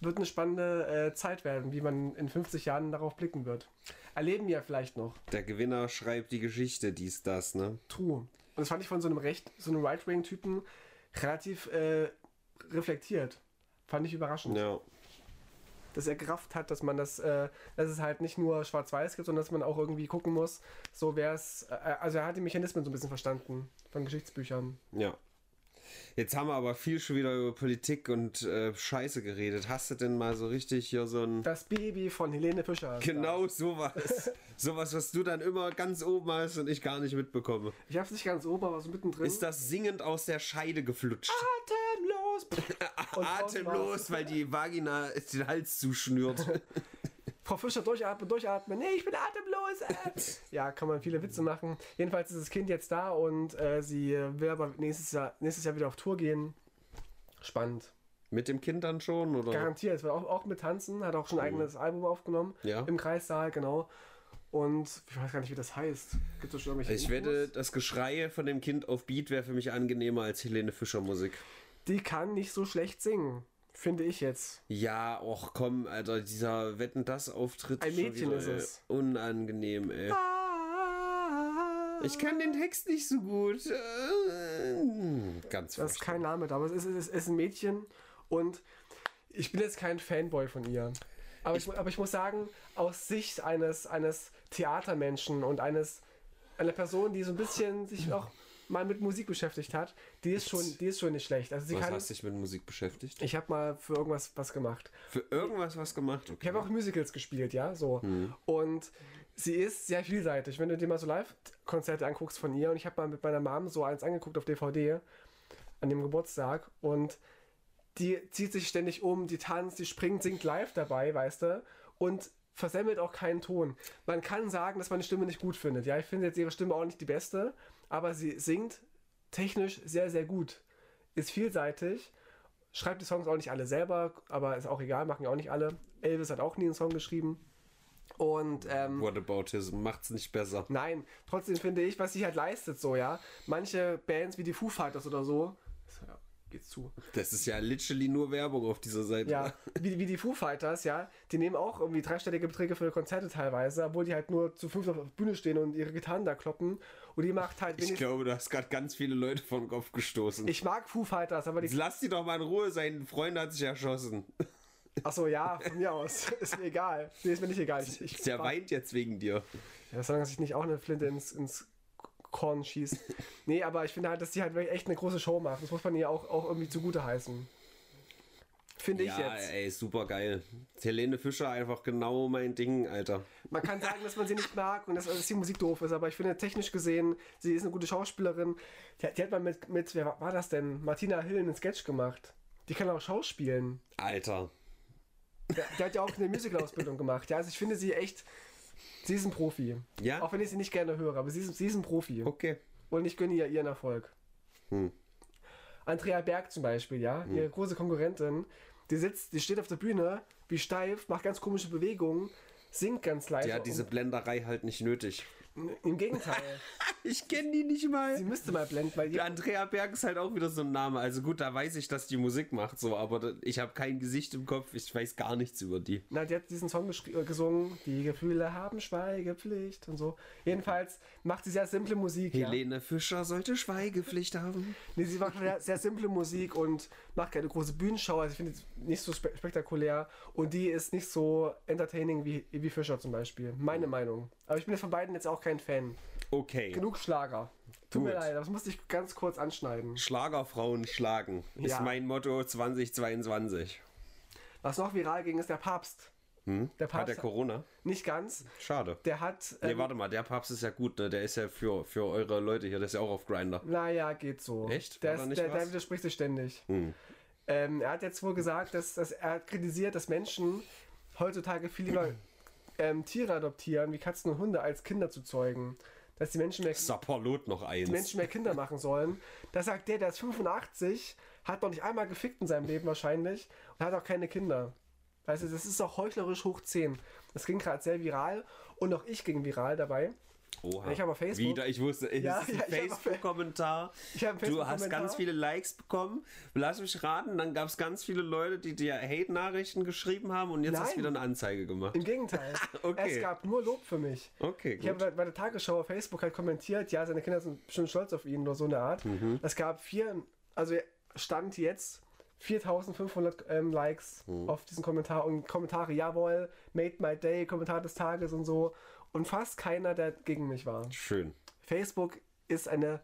Wird eine spannende äh, Zeit werden, wie man in fünfzig Jahren darauf blicken wird. Erleben wir ja vielleicht noch. Der Gewinner schreibt die Geschichte, dies, das, ne? True. Und das fand ich von so einem recht, so einem Right-Wing-Typen relativ äh, reflektiert. Fand ich überraschend. Ja. Dass er gerafft hat, dass man das, äh, dass es halt nicht nur schwarz-weiß gibt, sondern dass man auch irgendwie gucken muss, so wäre es, äh, also er hat die Mechanismen so ein bisschen verstanden von Geschichtsbüchern. Ja. Jetzt haben wir aber viel schon wieder über Politik und äh, Scheiße geredet. Hast du denn mal so richtig hier so ein... Das Baby von Helene Fischer. Genau sowas. Sowas, was du dann immer ganz oben hast und ich gar nicht mitbekomme. Ich hab's nicht ganz oben, aber so mittendrin. Ist das singend aus der Scheide geflutscht. Atemlos. Atemlos, weil die Vagina den Hals zuschnürt. Frau Fischer, durchatmen, durchatmen. Nee, ich bin atemlos. Ja, kann man viele Witze machen. Jedenfalls ist das Kind jetzt da und äh, sie will aber nächstes Jahr, nächstes Jahr wieder auf Tour gehen. Spannend. Mit dem Kind dann schon? Oder? Garantiert. Auch, auch mit Tanzen. Hat auch schon ein mhm. eigenes Album aufgenommen. Ja. Im Kreissaal, genau. Und ich weiß gar nicht, wie das heißt. Gibt es schon irgendwelche Ich Infos? Wette, das Geschrei von dem Kind auf Beat wäre für mich angenehmer als Helene Fischer Musik. Die kann nicht so schlecht singen. Finde ich jetzt. Ja, och komm, Alter, dieser Wetten-das-Auftritt ist schon wieder, ist es. Ey, unangenehm, ey. Ich kann den Text nicht so gut. Ganz Das ist kein Name da, aber es ist, es ist ein Mädchen und ich bin jetzt kein Fanboy von ihr. Aber ich, ich, aber ich muss sagen, aus Sicht eines, eines Theatermenschen und eines einer Person, die so ein bisschen sich auch mal mit Musik beschäftigt hat, die ist schon, die ist schon nicht schlecht. Also sie was kann, hast du dich mit Musik beschäftigt? Ich habe mal für irgendwas was gemacht. Für irgendwas was gemacht? Okay. Ich habe auch Musicals gespielt, ja, so. Hm. Und sie ist sehr vielseitig. Wenn du dir mal so Live-Konzerte anguckst von ihr, und ich habe mal mit meiner Mom so eins angeguckt auf D V D an dem Geburtstag und die zieht sich ständig um, die tanzt, die springt, singt live dabei, weißt du, und versemmelt auch keinen Ton. Man kann sagen, dass man die Stimme nicht gut findet. Ja, ich finde jetzt ihre Stimme auch nicht die beste, aber sie singt technisch sehr, sehr gut. Ist vielseitig, schreibt die Songs auch nicht alle selber, aber ist auch egal, machen ja auch nicht alle. Elvis hat auch nie einen Song geschrieben. Und, ähm... What about his? Macht's nicht besser. Nein, trotzdem finde ich, was sie halt leistet so, ja. Manche Bands wie die Foo Fighters oder so, geht's zu. Das ist ja literally nur Werbung auf dieser Seite. Ja, wie, wie die Foo Fighters, ja, die nehmen auch irgendwie dreistellige Beträge für Konzerte teilweise, obwohl die halt nur zu fünf auf der Bühne stehen und ihre Gitarren da kloppen. Und die macht halt... Ich glaube, du hast gerade ganz viele Leute vom Kopf gestoßen. Ich mag Foo Fighters, aber die... Lass die doch mal in Ruhe, sein Freund hat sich erschossen. Achso, ja, von mir aus. Ist mir egal. Nee, ist mir nicht egal. Ich, ich Der war... weint jetzt wegen dir. Ja, solange ich nicht auch eine Flinte ins... ins Korn schießt. Nee, aber ich finde halt, dass die halt echt eine große Show machen. Das muss man ihr auch, auch irgendwie zugute heißen. Finde ja, ich jetzt. Ja, ey, super geil. Helene Fischer, einfach genau mein Ding, Alter. Man kann sagen, dass man sie nicht mag und dass, dass die Musik doof ist, aber ich finde, technisch gesehen, sie ist eine gute Schauspielerin. Die, die hat mal mit, mit, wer war das denn? Martina Hill einen Sketch gemacht. Die kann auch schauspielen. Alter. Der, der hat ja auch eine Musical-Ausbildung gemacht. Ja, also ich finde sie echt... Sie ist ein Profi. Ja? Auch wenn ich sie nicht gerne höre, aber sie ist, sie ist ein Profi. Okay. Und ich gönne ihr ihren Erfolg. Hm. Andrea Berg zum Beispiel, ja, hm. ihre große Konkurrentin, die sitzt, die steht auf der Bühne, wie steif, macht ganz komische Bewegungen, singt ganz leise. Die hat diese Blenderei halt nicht nötig. Im Gegenteil. Ich kenne die nicht mal. Sie müsste mal blenden, weil ihr... Andrea Berg ist halt auch wieder so ein Name. Also gut, da weiß ich, dass die Musik macht, so, aber ich habe kein Gesicht im Kopf. Ich weiß gar nichts über die. Na, die hat diesen Song gesch- gesungen, die Gefühle haben Schweigepflicht und so. Jedenfalls macht sie sehr simple Musik. Helene ja. Fischer sollte Schweigepflicht haben. Nee, sie macht sehr, sehr simple Musik und macht keine große Bühnenshow. Also ich finde es nicht so spe- spektakulär. Und die ist nicht so entertaining wie, wie Fischer zum Beispiel. Meine Meinung. Aber ich bin jetzt von beiden jetzt auch kein Fan. Okay. Genug Schlager. Tut mir leid, das musste ich ganz kurz anschneiden. Schlagerfrauen schlagen ist ja. mein Motto zwanzig zweiundzwanzig. Was noch viral ging, ist der Papst. Hm? Der Papst hat der Corona? Nicht ganz. Schade. Der hat... Ähm, nee, warte mal, der Papst ist ja gut, ne? Der ist ja für, für eure Leute hier, der ist ja auch auf Grindr. Naja, geht so. Echt? Der, ist, nicht der, der widerspricht sich ständig. Hm. Ähm, er hat jetzt wohl gesagt, dass, dass er hat kritisiert, dass Menschen heutzutage viel lieber ähm, Tiere adoptieren, wie Katzen und Hunde, als Kinder zu zeugen. Dass die Menschen, mehr, noch eins. die Menschen mehr Kinder machen sollen. Da sagt der, der ist fünfundachtzig, hat noch nicht einmal gefickt in seinem Leben wahrscheinlich und hat auch keine Kinder. Weißt du, das ist auch heuchlerisch hoch zehn. Das ging gerade sehr viral und auch ich ging viral dabei. Oha. Ich habe auf Facebook... Wieder, ich wusste, es ja, ist ein ja, Facebook-Kommentar. Ich hab einen Facebook- du hast Kommentar. Ganz viele Likes bekommen. Lass mich raten, dann gab es ganz viele Leute, die dir Hate-Nachrichten geschrieben haben und jetzt Nein. hast du wieder eine Anzeige gemacht. Im Gegenteil. Okay. Es gab nur Lob für mich. Okay, gut. Ich habe bei der Tagesschau auf Facebook halt kommentiert, ja, seine Kinder sind bestimmt stolz auf ihn oder so eine Art. Mhm. Es gab vier, also Stand jetzt viertausendfünfhundert ähm, Likes mhm. auf diesen Kommentar und Kommentare, jawohl, made my day, Kommentar des Tages und so. Und fast keiner, der gegen mich war. Schön. Facebook ist eine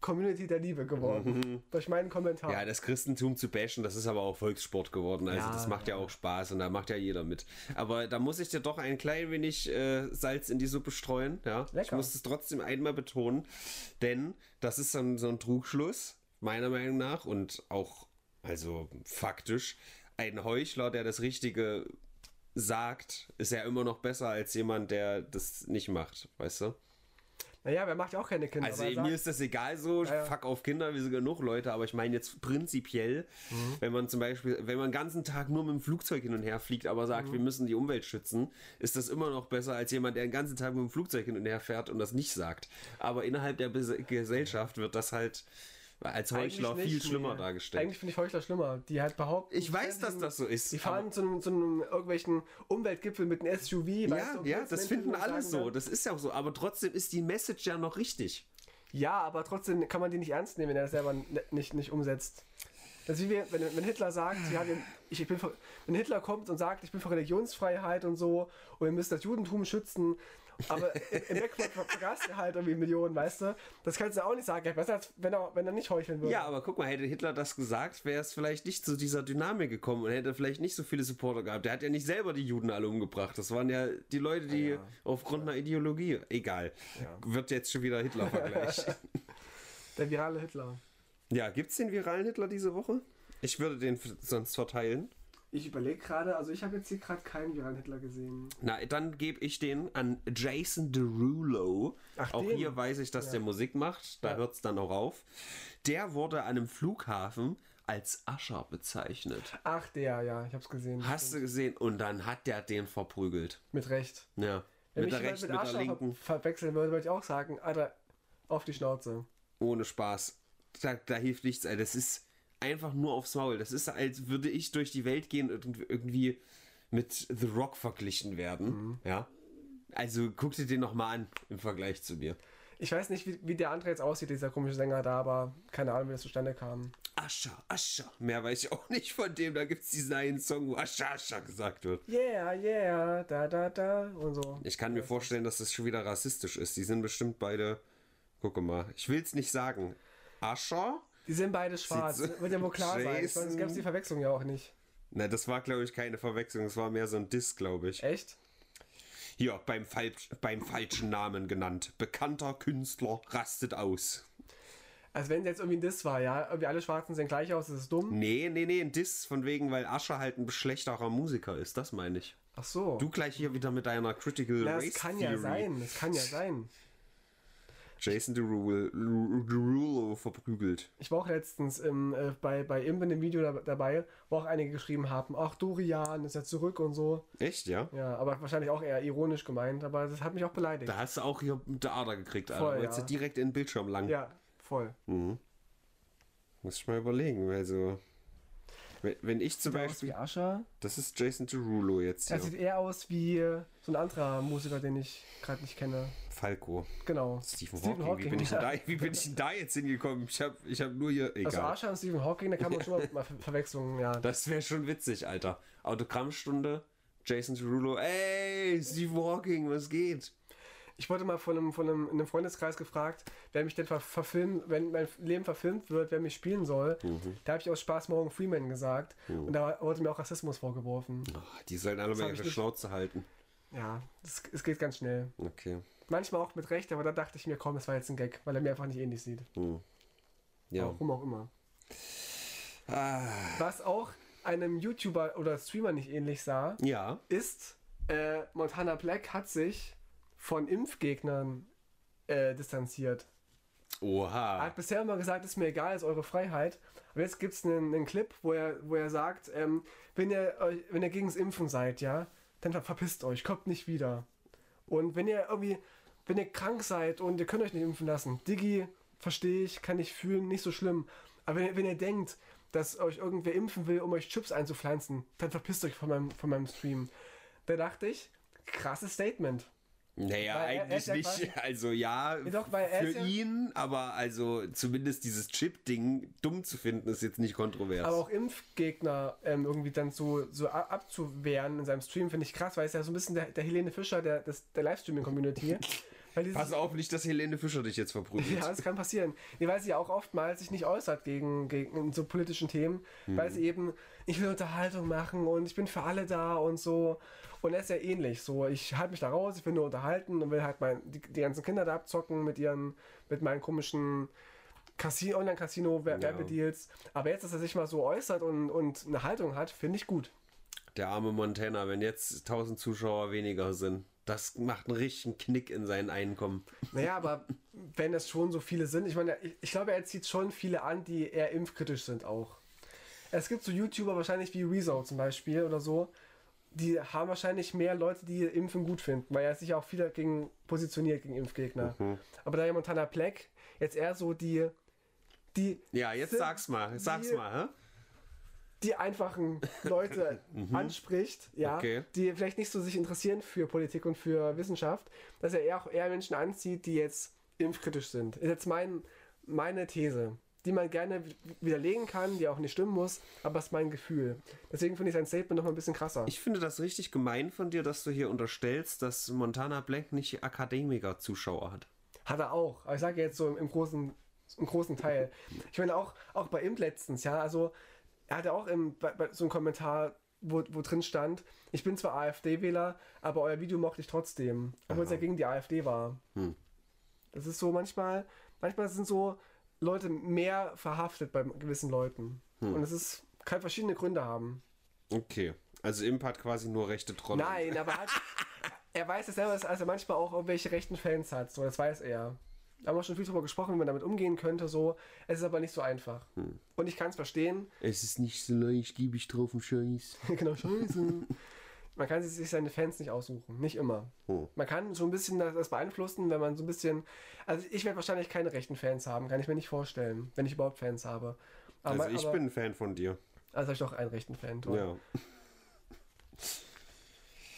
Community der Liebe geworden. Mhm. Durch meinen Kommentar. Ja, das Christentum zu bashen, das ist aber auch Volkssport geworden. Also ja, das macht ja auch Spaß und da macht ja jeder mit. Aber da muss ich dir doch ein klein wenig äh, Salz in die Suppe streuen. Ja? Lecker. Ich muss es trotzdem einmal betonen, denn das ist so ein, so ein Trugschluss, meiner Meinung nach, und auch, also faktisch, ein Heuchler, der das richtige... sagt, ist ja immer noch besser als jemand, der das nicht macht, weißt du? Naja, wer macht ja auch keine Kinder. Also mir sagt, ist das egal so, ja, ja. fuck auf Kinder, wir sind genug Leute, aber ich meine jetzt prinzipiell, mhm. wenn man zum Beispiel, wenn man den ganzen Tag nur mit dem Flugzeug hin und her fliegt, aber sagt, mhm. wir müssen die Umwelt schützen, ist das immer noch besser als jemand, der den ganzen Tag mit dem Flugzeug hin und her fährt und das nicht sagt. Aber innerhalb der Bes- Gesellschaft wird das halt... als Heuchler nicht, viel schlimmer nee. dargestellt. Eigentlich finde ich Heuchler schlimmer. Die halt behaupten... Ich weiß, dass das so ist. Die fahren zu einem, zu einem irgendwelchen Umweltgipfel mit einem S U V. Ja, weißt du, ja, das finden alle so. Das ist ja auch so. Aber trotzdem ist die Message ja noch richtig. Ja, aber trotzdem kann man die nicht ernst nehmen, wenn er das selber nicht, nicht, nicht umsetzt. Das ist wie wir, wenn, wenn Hitler sagt, ja, ich, ich bin für, wenn Hitler kommt und sagt, ich bin für Religionsfreiheit und so und wir müssen das Judentum schützen, aber im Background vergast er halt irgendwie Millionen, weißt du? Das kannst du auch nicht sagen, besser als wenn er, wenn er nicht heucheln würde. Ja, aber guck mal, hätte Hitler das gesagt, wäre es vielleicht nicht zu dieser Dynamik gekommen und hätte vielleicht nicht so viele Supporter gehabt. Der hat ja nicht selber die Juden alle umgebracht. Das waren ja die Leute, die ja, ja. aufgrund ja. einer Ideologie, egal, ja. wird jetzt schon wieder Hitler-Vergleich. Der virale Hitler. Ja, gibt's den viralen Hitler diese Woche? Ich würde den f- sonst verteilen. Ich überlege gerade, also ich habe jetzt hier gerade keinen viralen Hitler gesehen. Na, dann gebe ich den an Jason Derulo. Ach, auch den? Hier weiß ich, dass ja. der Musik macht, da ja. hört's dann auch auf. Der wurde an einem Flughafen als Ascher bezeichnet. Ach der, ja, ich hab's gesehen. Hast du gesehen? Und dann hat der den verprügelt. Mit Recht. Ja, wenn mit der Rechten, mit, mit der Linken. Ver- verwechseln würde, würde ich auch sagen, Alter, auf die Schnauze. Ohne Spaß. Da, da hilft nichts, das ist einfach nur aufs Maul. Das ist, als würde ich durch die Welt gehen und irgendwie mit The Rock verglichen werden. Mhm. Ja. Also guck dir den nochmal an im Vergleich zu mir. Ich weiß nicht, wie, wie der andere jetzt aussieht, dieser komische Sänger da, aber keine Ahnung, wie das zustande kam. Ascha, Ascha. Mehr weiß ich auch nicht von dem. Da gibt es diesen einen Song, wo Ascha, Ascha gesagt wird. Yeah, yeah, da, da, da und so. Ich kann mir vorstellen, dass das schon wieder rassistisch ist. Die sind bestimmt beide... Guck mal, ich will es nicht sagen. Ascha? Die sind beide schwarz. Das wird ja wohl klar sein. Sonst gab es die Verwechslung ja auch nicht. Na, das war, glaube ich, keine Verwechslung. Das war mehr so ein Diss, glaube ich. Echt? Ja, beim, Fal- beim falschen Namen genannt. Bekannter Künstler rastet aus. Also wenn es jetzt irgendwie ein Diss war, ja? Irgendwie alle Schwarzen sehen gleich aus, das ist dumm. Nee, nee, nee, ein Diss von wegen, weil Ascha halt ein beschlechterer Musiker ist, das meine ich. Ach so. Du gleich hier wieder mit deiner Critical Na, Race Theory. Das kann ja sein, das kann ja sein. Jason Derulo, Derulo verprügelt. Ich war auch letztens im, äh, bei, bei Imp in dem Video da, dabei, wo auch einige geschrieben haben, ach Dorian ist ja zurück und so. Echt, ja? Ja, aber wahrscheinlich auch eher ironisch gemeint, aber das hat mich auch beleidigt. Da hast du auch hier eine Ader gekriegt, voll, Alter. Du wolltest ja direkt in den Bildschirm lang. Ja, voll. Mhm. Muss ich mal überlegen, also... Wenn, wenn ich zum sieht Beispiel... Aus wie Ascha? Das ist Jason Derulo jetzt hier. Er sieht eher aus wie so ein anderer Musiker, den ich gerade nicht kenne. Falco. Genau. Stephen, Stephen Hawking. Hawking. Wie, bin ich da, wie bin ich denn da jetzt hingekommen? Ich habe ich hab nur hier... Egal. Also Ascha und Stephen Hawking, da kann man schon mal, mal verwechseln. Ja. Das wäre schon witzig, Alter. Autogrammstunde, Jason Derulo. Ey, Stephen Hawking, was geht? Ich wurde mal von einem, von einem, in einem Freundeskreis gefragt, wer mich denn ver- verfilmt, wenn mein Leben verfilmt wird, wer mich spielen soll. Mhm. Da habe ich aus Spaß Morgan Freeman gesagt. Mhm. Und da wurde mir auch Rassismus vorgeworfen. Ach, die sollen alle mal ihre Schnauze halten. Ja, es geht ganz schnell. Okay. Manchmal auch mit Recht, aber da dachte ich mir, komm, das war jetzt ein Gag, weil er mir einfach nicht ähnlich sieht. Mhm. Ja. Warum auch immer. Ah. Was auch einem YouTuber oder Streamer nicht ähnlich sah, ja. ist, äh, Montana Black hat sich von Impfgegnern äh, distanziert. Oha. Er hat bisher immer gesagt, ist mir egal, ist eure Freiheit. Aber jetzt gibt es einen, einen Clip, wo er, wo er sagt, ähm, wenn ihr euch, wenn ihr gegen das Impfen seid, ja, dann verpisst euch, kommt nicht wieder. Und wenn ihr irgendwie, wenn ihr krank seid und ihr könnt euch nicht impfen lassen, Diggi, verstehe ich, kann ich fühlen, nicht so schlimm. Aber wenn, wenn ihr denkt, dass euch irgendwer impfen will, um euch Chips einzupflanzen, dann verpisst euch von meinem, von meinem Stream. Da dachte ich, krasses Statement. Naja, weil eigentlich er, er nicht. Ja quasi, also ja, doch, für ja, ihn, aber also zumindest dieses Chip-Ding dumm zu finden, ist jetzt nicht kontrovers. Aber auch Impfgegner ähm, irgendwie dann so, so abzuwehren in seinem Stream, finde ich krass, weil es ja so ein bisschen der, der Helene Fischer der, des, der Livestreaming-Community. Pass auf, nicht, dass Helene Fischer dich jetzt verprügelt. Ja, das kann passieren. Nee, weil sie ja auch oftmals sich nicht äußert gegen, gegen so politischen Themen, mhm. weil sie eben, ich will Unterhaltung machen und ich bin für alle da und so. Und er ist ja ähnlich. So, ich halte mich da raus, ich will nur unterhalten und will halt mein, die, die ganzen Kinder da abzocken mit ihren, mit meinen komischen Casino, Online-Casino-Werbedeals. Ja. Aber jetzt, dass er sich mal so äußert und, und eine Haltung hat, finde ich gut. Der arme Montana, wenn jetzt tausend Zuschauer weniger sind. Das macht einen richtigen Knick in sein Einkommen. Naja, aber wenn das schon so viele sind, ich meine, ich, ich glaube, er zieht schon viele an, die eher impfkritisch sind auch. Es gibt so YouTuber wahrscheinlich wie Rezo zum Beispiel oder so, die haben wahrscheinlich mehr Leute, die Impfen gut finden, weil er sich ja auch viel dagegen positioniert, gegen Impfgegner. Mhm. Aber da ja Montana Black jetzt eher so die... die ja, jetzt sind, sag's mal, jetzt die, sag's mal, hä? Die einfachen Leute mhm. anspricht, ja, okay. die vielleicht nicht so sich interessieren für Politik und für Wissenschaft, dass er eher, eher Menschen anzieht, die jetzt impfkritisch sind. Ist jetzt mein, meine These, die man gerne widerlegen kann, die auch nicht stimmen muss, aber es ist mein Gefühl. Deswegen finde ich sein Statement noch mal ein bisschen krasser. Ich finde das richtig gemein von dir, dass du hier unterstellst, dass Montana Black nicht Akademiker-Zuschauer hat. Hat er auch, aber ich sage jetzt so im, im, großen, im großen Teil. Ich meine auch, auch bei Imp letztens, ja, also er hatte auch im, bei, bei, so einen Kommentar, wo, wo drin stand, ich bin zwar AfD-Wähler, aber euer Video mochte ich trotzdem. Obwohl es ja gegen die AfD war. Hm. Das ist so manchmal, manchmal sind so Leute mehr verhaftet bei gewissen Leuten. Hm. Und es ist, kann verschiedene Gründe haben. Okay, also Imp hat quasi nur rechte Trolle. Nein, aber hat, er weiß es selber, dass er manchmal auch irgendwelche rechten Fans hat. So, das weiß er. Da haben wir schon viel drüber gesprochen, wie man damit umgehen könnte. So. Es ist aber nicht so einfach. Hm. Und ich kann es verstehen. Es ist nicht so leicht, gebe ich drauf einen Scheiß. Genau, Scheiße. Man kann sich seine Fans nicht aussuchen. Nicht immer. Hm. Man kann so ein bisschen das, das beeinflussen, wenn man so ein bisschen... Also ich werde wahrscheinlich keine rechten Fans haben. Kann ich mir nicht vorstellen, wenn ich überhaupt Fans habe. Aber, also ich aber, bin ein Fan von dir. Also ich doch einen rechten Fan. Toll. Ja.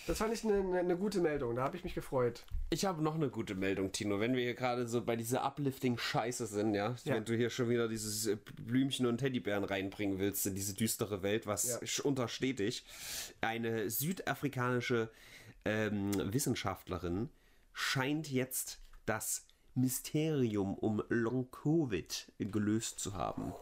Das fand ich eine, eine gute Meldung, da habe ich mich gefreut. Ich habe noch eine gute Meldung, Tino, wenn wir hier gerade so bei dieser Uplifting-Scheiße sind, ja? ja, wenn du hier schon wieder dieses Blümchen und Teddybären reinbringen willst in diese düstere Welt, was ja. untersteht dich. Eine südafrikanische ähm, Wissenschaftlerin scheint jetzt das Mysterium um Long-Covid gelöst zu haben.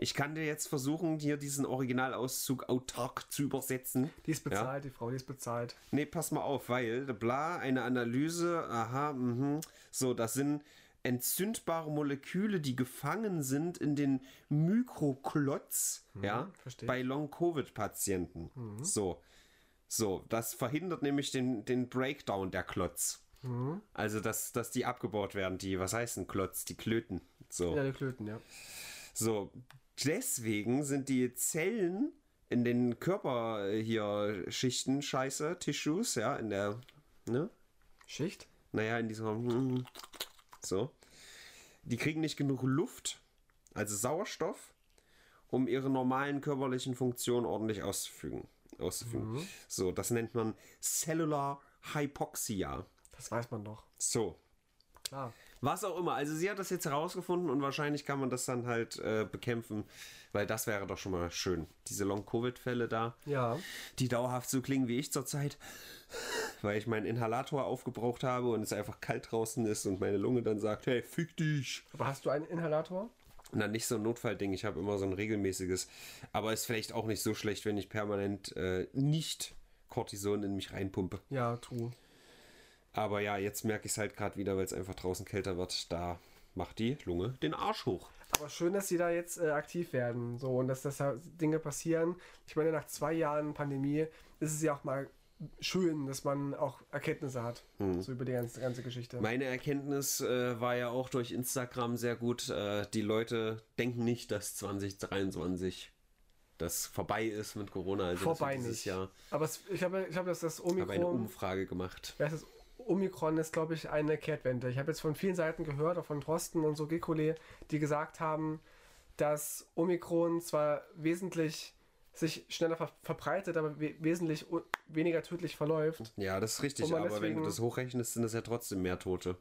Ich kann dir jetzt versuchen, hier diesen Originalauszug autark zu übersetzen. Die ist bezahlt, ja? die Frau, die ist bezahlt. Nee, pass mal auf, weil, bla, eine Analyse, aha, mhm. So, das sind entzündbare Moleküle, die gefangen sind in den Mikroklotz, mhm, ja, verstehe. Bei Long-Covid-Patienten. Mhm. So. So, das verhindert nämlich den, den Breakdown der Klotz. Mhm. Also, dass, dass die abgebaut werden, die, was heißt denn Klotz? Die Klöten. So. Ja, die Klöten, ja. So, deswegen sind die Zellen in den Körper hier Schichten, Scheiße, Tissues, ja, in der, ne? Schicht? Naja, in dieser, so. Die kriegen nicht genug Luft, also Sauerstoff, um ihre normalen körperlichen Funktionen ordentlich auszufügen. auszufügen. Mhm. So, das nennt man Cellular Hypoxia. Das weiß man doch. So. Klar. Was auch immer. Also sie hat das jetzt herausgefunden und wahrscheinlich kann man das dann halt äh, bekämpfen, weil das wäre doch schon mal schön. Diese Long-Covid-Fälle da, ja. die dauerhaft so klingen wie ich zurzeit, weil ich meinen Inhalator aufgebraucht habe und es einfach kalt draußen ist und meine Lunge dann sagt, hey, fick dich. Aber hast du einen Inhalator? Na, nicht so ein Notfallding. Ich habe immer so ein regelmäßiges. Aber ist vielleicht auch nicht so schlecht, wenn ich permanent äh, nicht Cortison in mich reinpumpe. Ja, true. Aber ja, jetzt merke ich es halt gerade wieder, weil es einfach draußen kälter wird. Da macht die Lunge den Arsch hoch. Aber schön, dass sie da jetzt äh, aktiv werden. So, und dass, dass da Dinge passieren. Ich meine, nach zwei Jahren Pandemie ist es ja auch mal schön, dass man auch Erkenntnisse hat. Hm. So über die ganze, ganze Geschichte. Meine Erkenntnis äh, war ja auch durch Instagram sehr gut. Äh, die Leute denken nicht, dass zwanzig dreiundzwanzig das vorbei ist mit Corona. Also vorbei nicht. Jahr. Aber es, ich habe, ich habe das, das Omikron... Ich habe eine Umfrage gemacht. Ja, das Omikron ist, glaube ich, eine Kehrtwende. Ich habe jetzt von vielen Seiten gehört, auch von Drosten und so Gekole, die gesagt haben, dass Omikron zwar wesentlich sich schneller ver verbreitet, aber we wesentlich weniger tödlich verläuft. Ja, das ist richtig, aber deswegen, wenn du das hochrechnest, sind es ja trotzdem mehr Tote.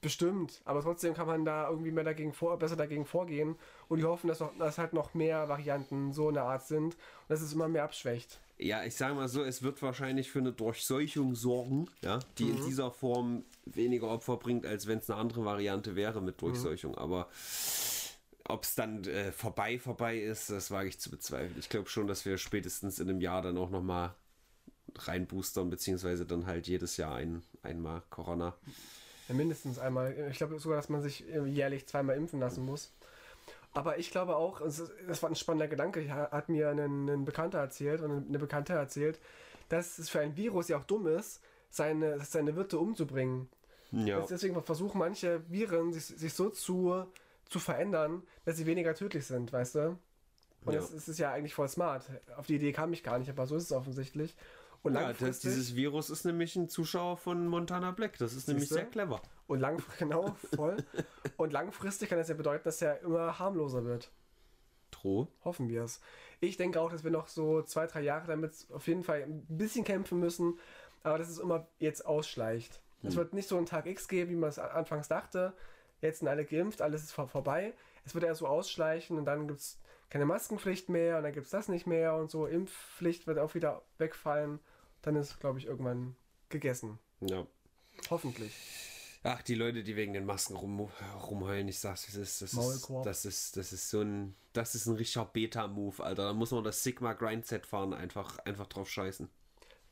Bestimmt, aber trotzdem kann man da irgendwie mehr dagegen vor besser dagegen vorgehen und die hoffen, dass, noch, dass halt noch mehr Varianten so in der Art sind und dass es immer mehr abschwächt. Ja, ich sage mal so, es wird wahrscheinlich für eine Durchseuchung sorgen, ja, die mhm. in dieser Form weniger Opfer bringt, als wenn es eine andere Variante wäre mit Durchseuchung. Mhm. Aber ob es dann äh, vorbei vorbei ist, das wage ich zu bezweifeln. Ich glaube schon, dass wir spätestens in einem Jahr dann auch nochmal reinboostern, beziehungsweise dann halt jedes Jahr ein, einmal Corona. Ja, mindestens einmal. Ich glaube sogar, dass man sich jährlich zweimal impfen lassen muss. Aber ich glaube auch, das war ein spannender Gedanke, hat mir ein Bekannter erzählt, und eine Bekannte erzählt, dass es für ein Virus ja auch dumm ist, seine, seine Wirte umzubringen. Ja. Deswegen versuchen manche Viren, sich, sich so zu, zu verändern, dass sie weniger tödlich sind, weißt du? Und ja. das, das ist ja eigentlich voll smart. Auf die Idee kam ich gar nicht, aber so ist es offensichtlich. Und ja, das, dieses Virus ist nämlich ein Zuschauer von Montana Black. Das ist Siehste? nämlich sehr clever. Und langfristig, genau, voll. Und langfristig kann das ja bedeuten, dass er immer harmloser wird. Droh. Hoffen wir es. Ich denke auch, dass wir noch so zwei, drei Jahre damit auf jeden Fall ein bisschen kämpfen müssen, aber dass es immer jetzt ausschleicht. Hm. Es wird nicht so einen Tag X geben, wie man es anfangs dachte. Jetzt sind alle geimpft, alles ist vor vorbei. Es wird eher so ausschleichen und dann gibt es keine Maskenpflicht mehr und dann gibt es das nicht mehr und so. Impfpflicht wird auch wieder wegfallen. Dann ist, glaube ich, irgendwann gegessen. Ja. Hoffentlich. Ach, die Leute, die wegen den Masken rum, rumheulen, ich sag's, das ist, das ist, das ist, das ist so ein, das ist ein richtiger Beta-Move, Alter. Da muss man das Sigma-Grindset fahren, einfach, einfach drauf scheißen.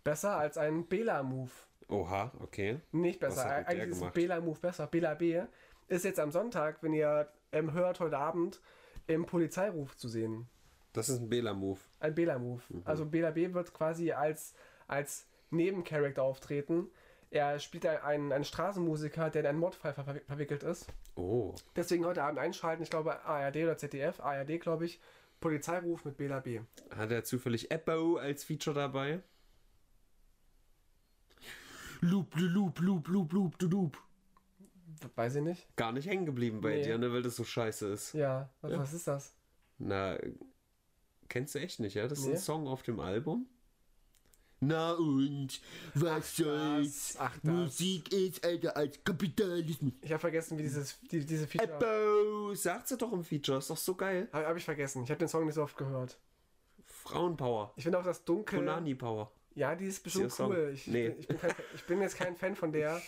Besser als ein Bela-Move. Oha, okay. Nicht besser, eigentlich ist ein Bela-Move besser. Bela B ist jetzt am Sonntag, wenn ihr ähm, hört, heute Abend im Polizeiruf zu sehen. Das ist ein Bela-Move. Ein Bela-Move. Mhm. Also Bela B wird quasi als als Nebencharakter auftreten. Er spielt einen, einen Straßenmusiker, der in einen Mordfall ver verwickelt ist. Oh. Deswegen heute Abend einschalten, ich glaube A R D oder Z D F, A R D glaube ich, Polizeiruf mit Bela B. Hat er zufällig Eppo als Feature dabei? Loop, loop, loop, loop, loop, loop. Weiß ich nicht. Gar nicht hängen geblieben bei nee. dir, ne, weil das so scheiße ist. Ja, was, ja. was ist das? Na, kennst du echt nicht, ja? Das ist nee. ein Song auf dem Album. Na und, was soll's? Ach, das. Musik ist älter als Kapitalismus. Ich hab vergessen, wie dieses die, diese Feature... Apple, sagt sie doch im Feature, ist doch so geil. Hab, hab ich vergessen, ich hab den Song nicht so oft gehört. Frauenpower. Ich finde auch das Dunkel... Konani-Power. Ja, die ist bestimmt ist cool. Ich, nee. ich, bin kein, ich bin jetzt kein Fan von der,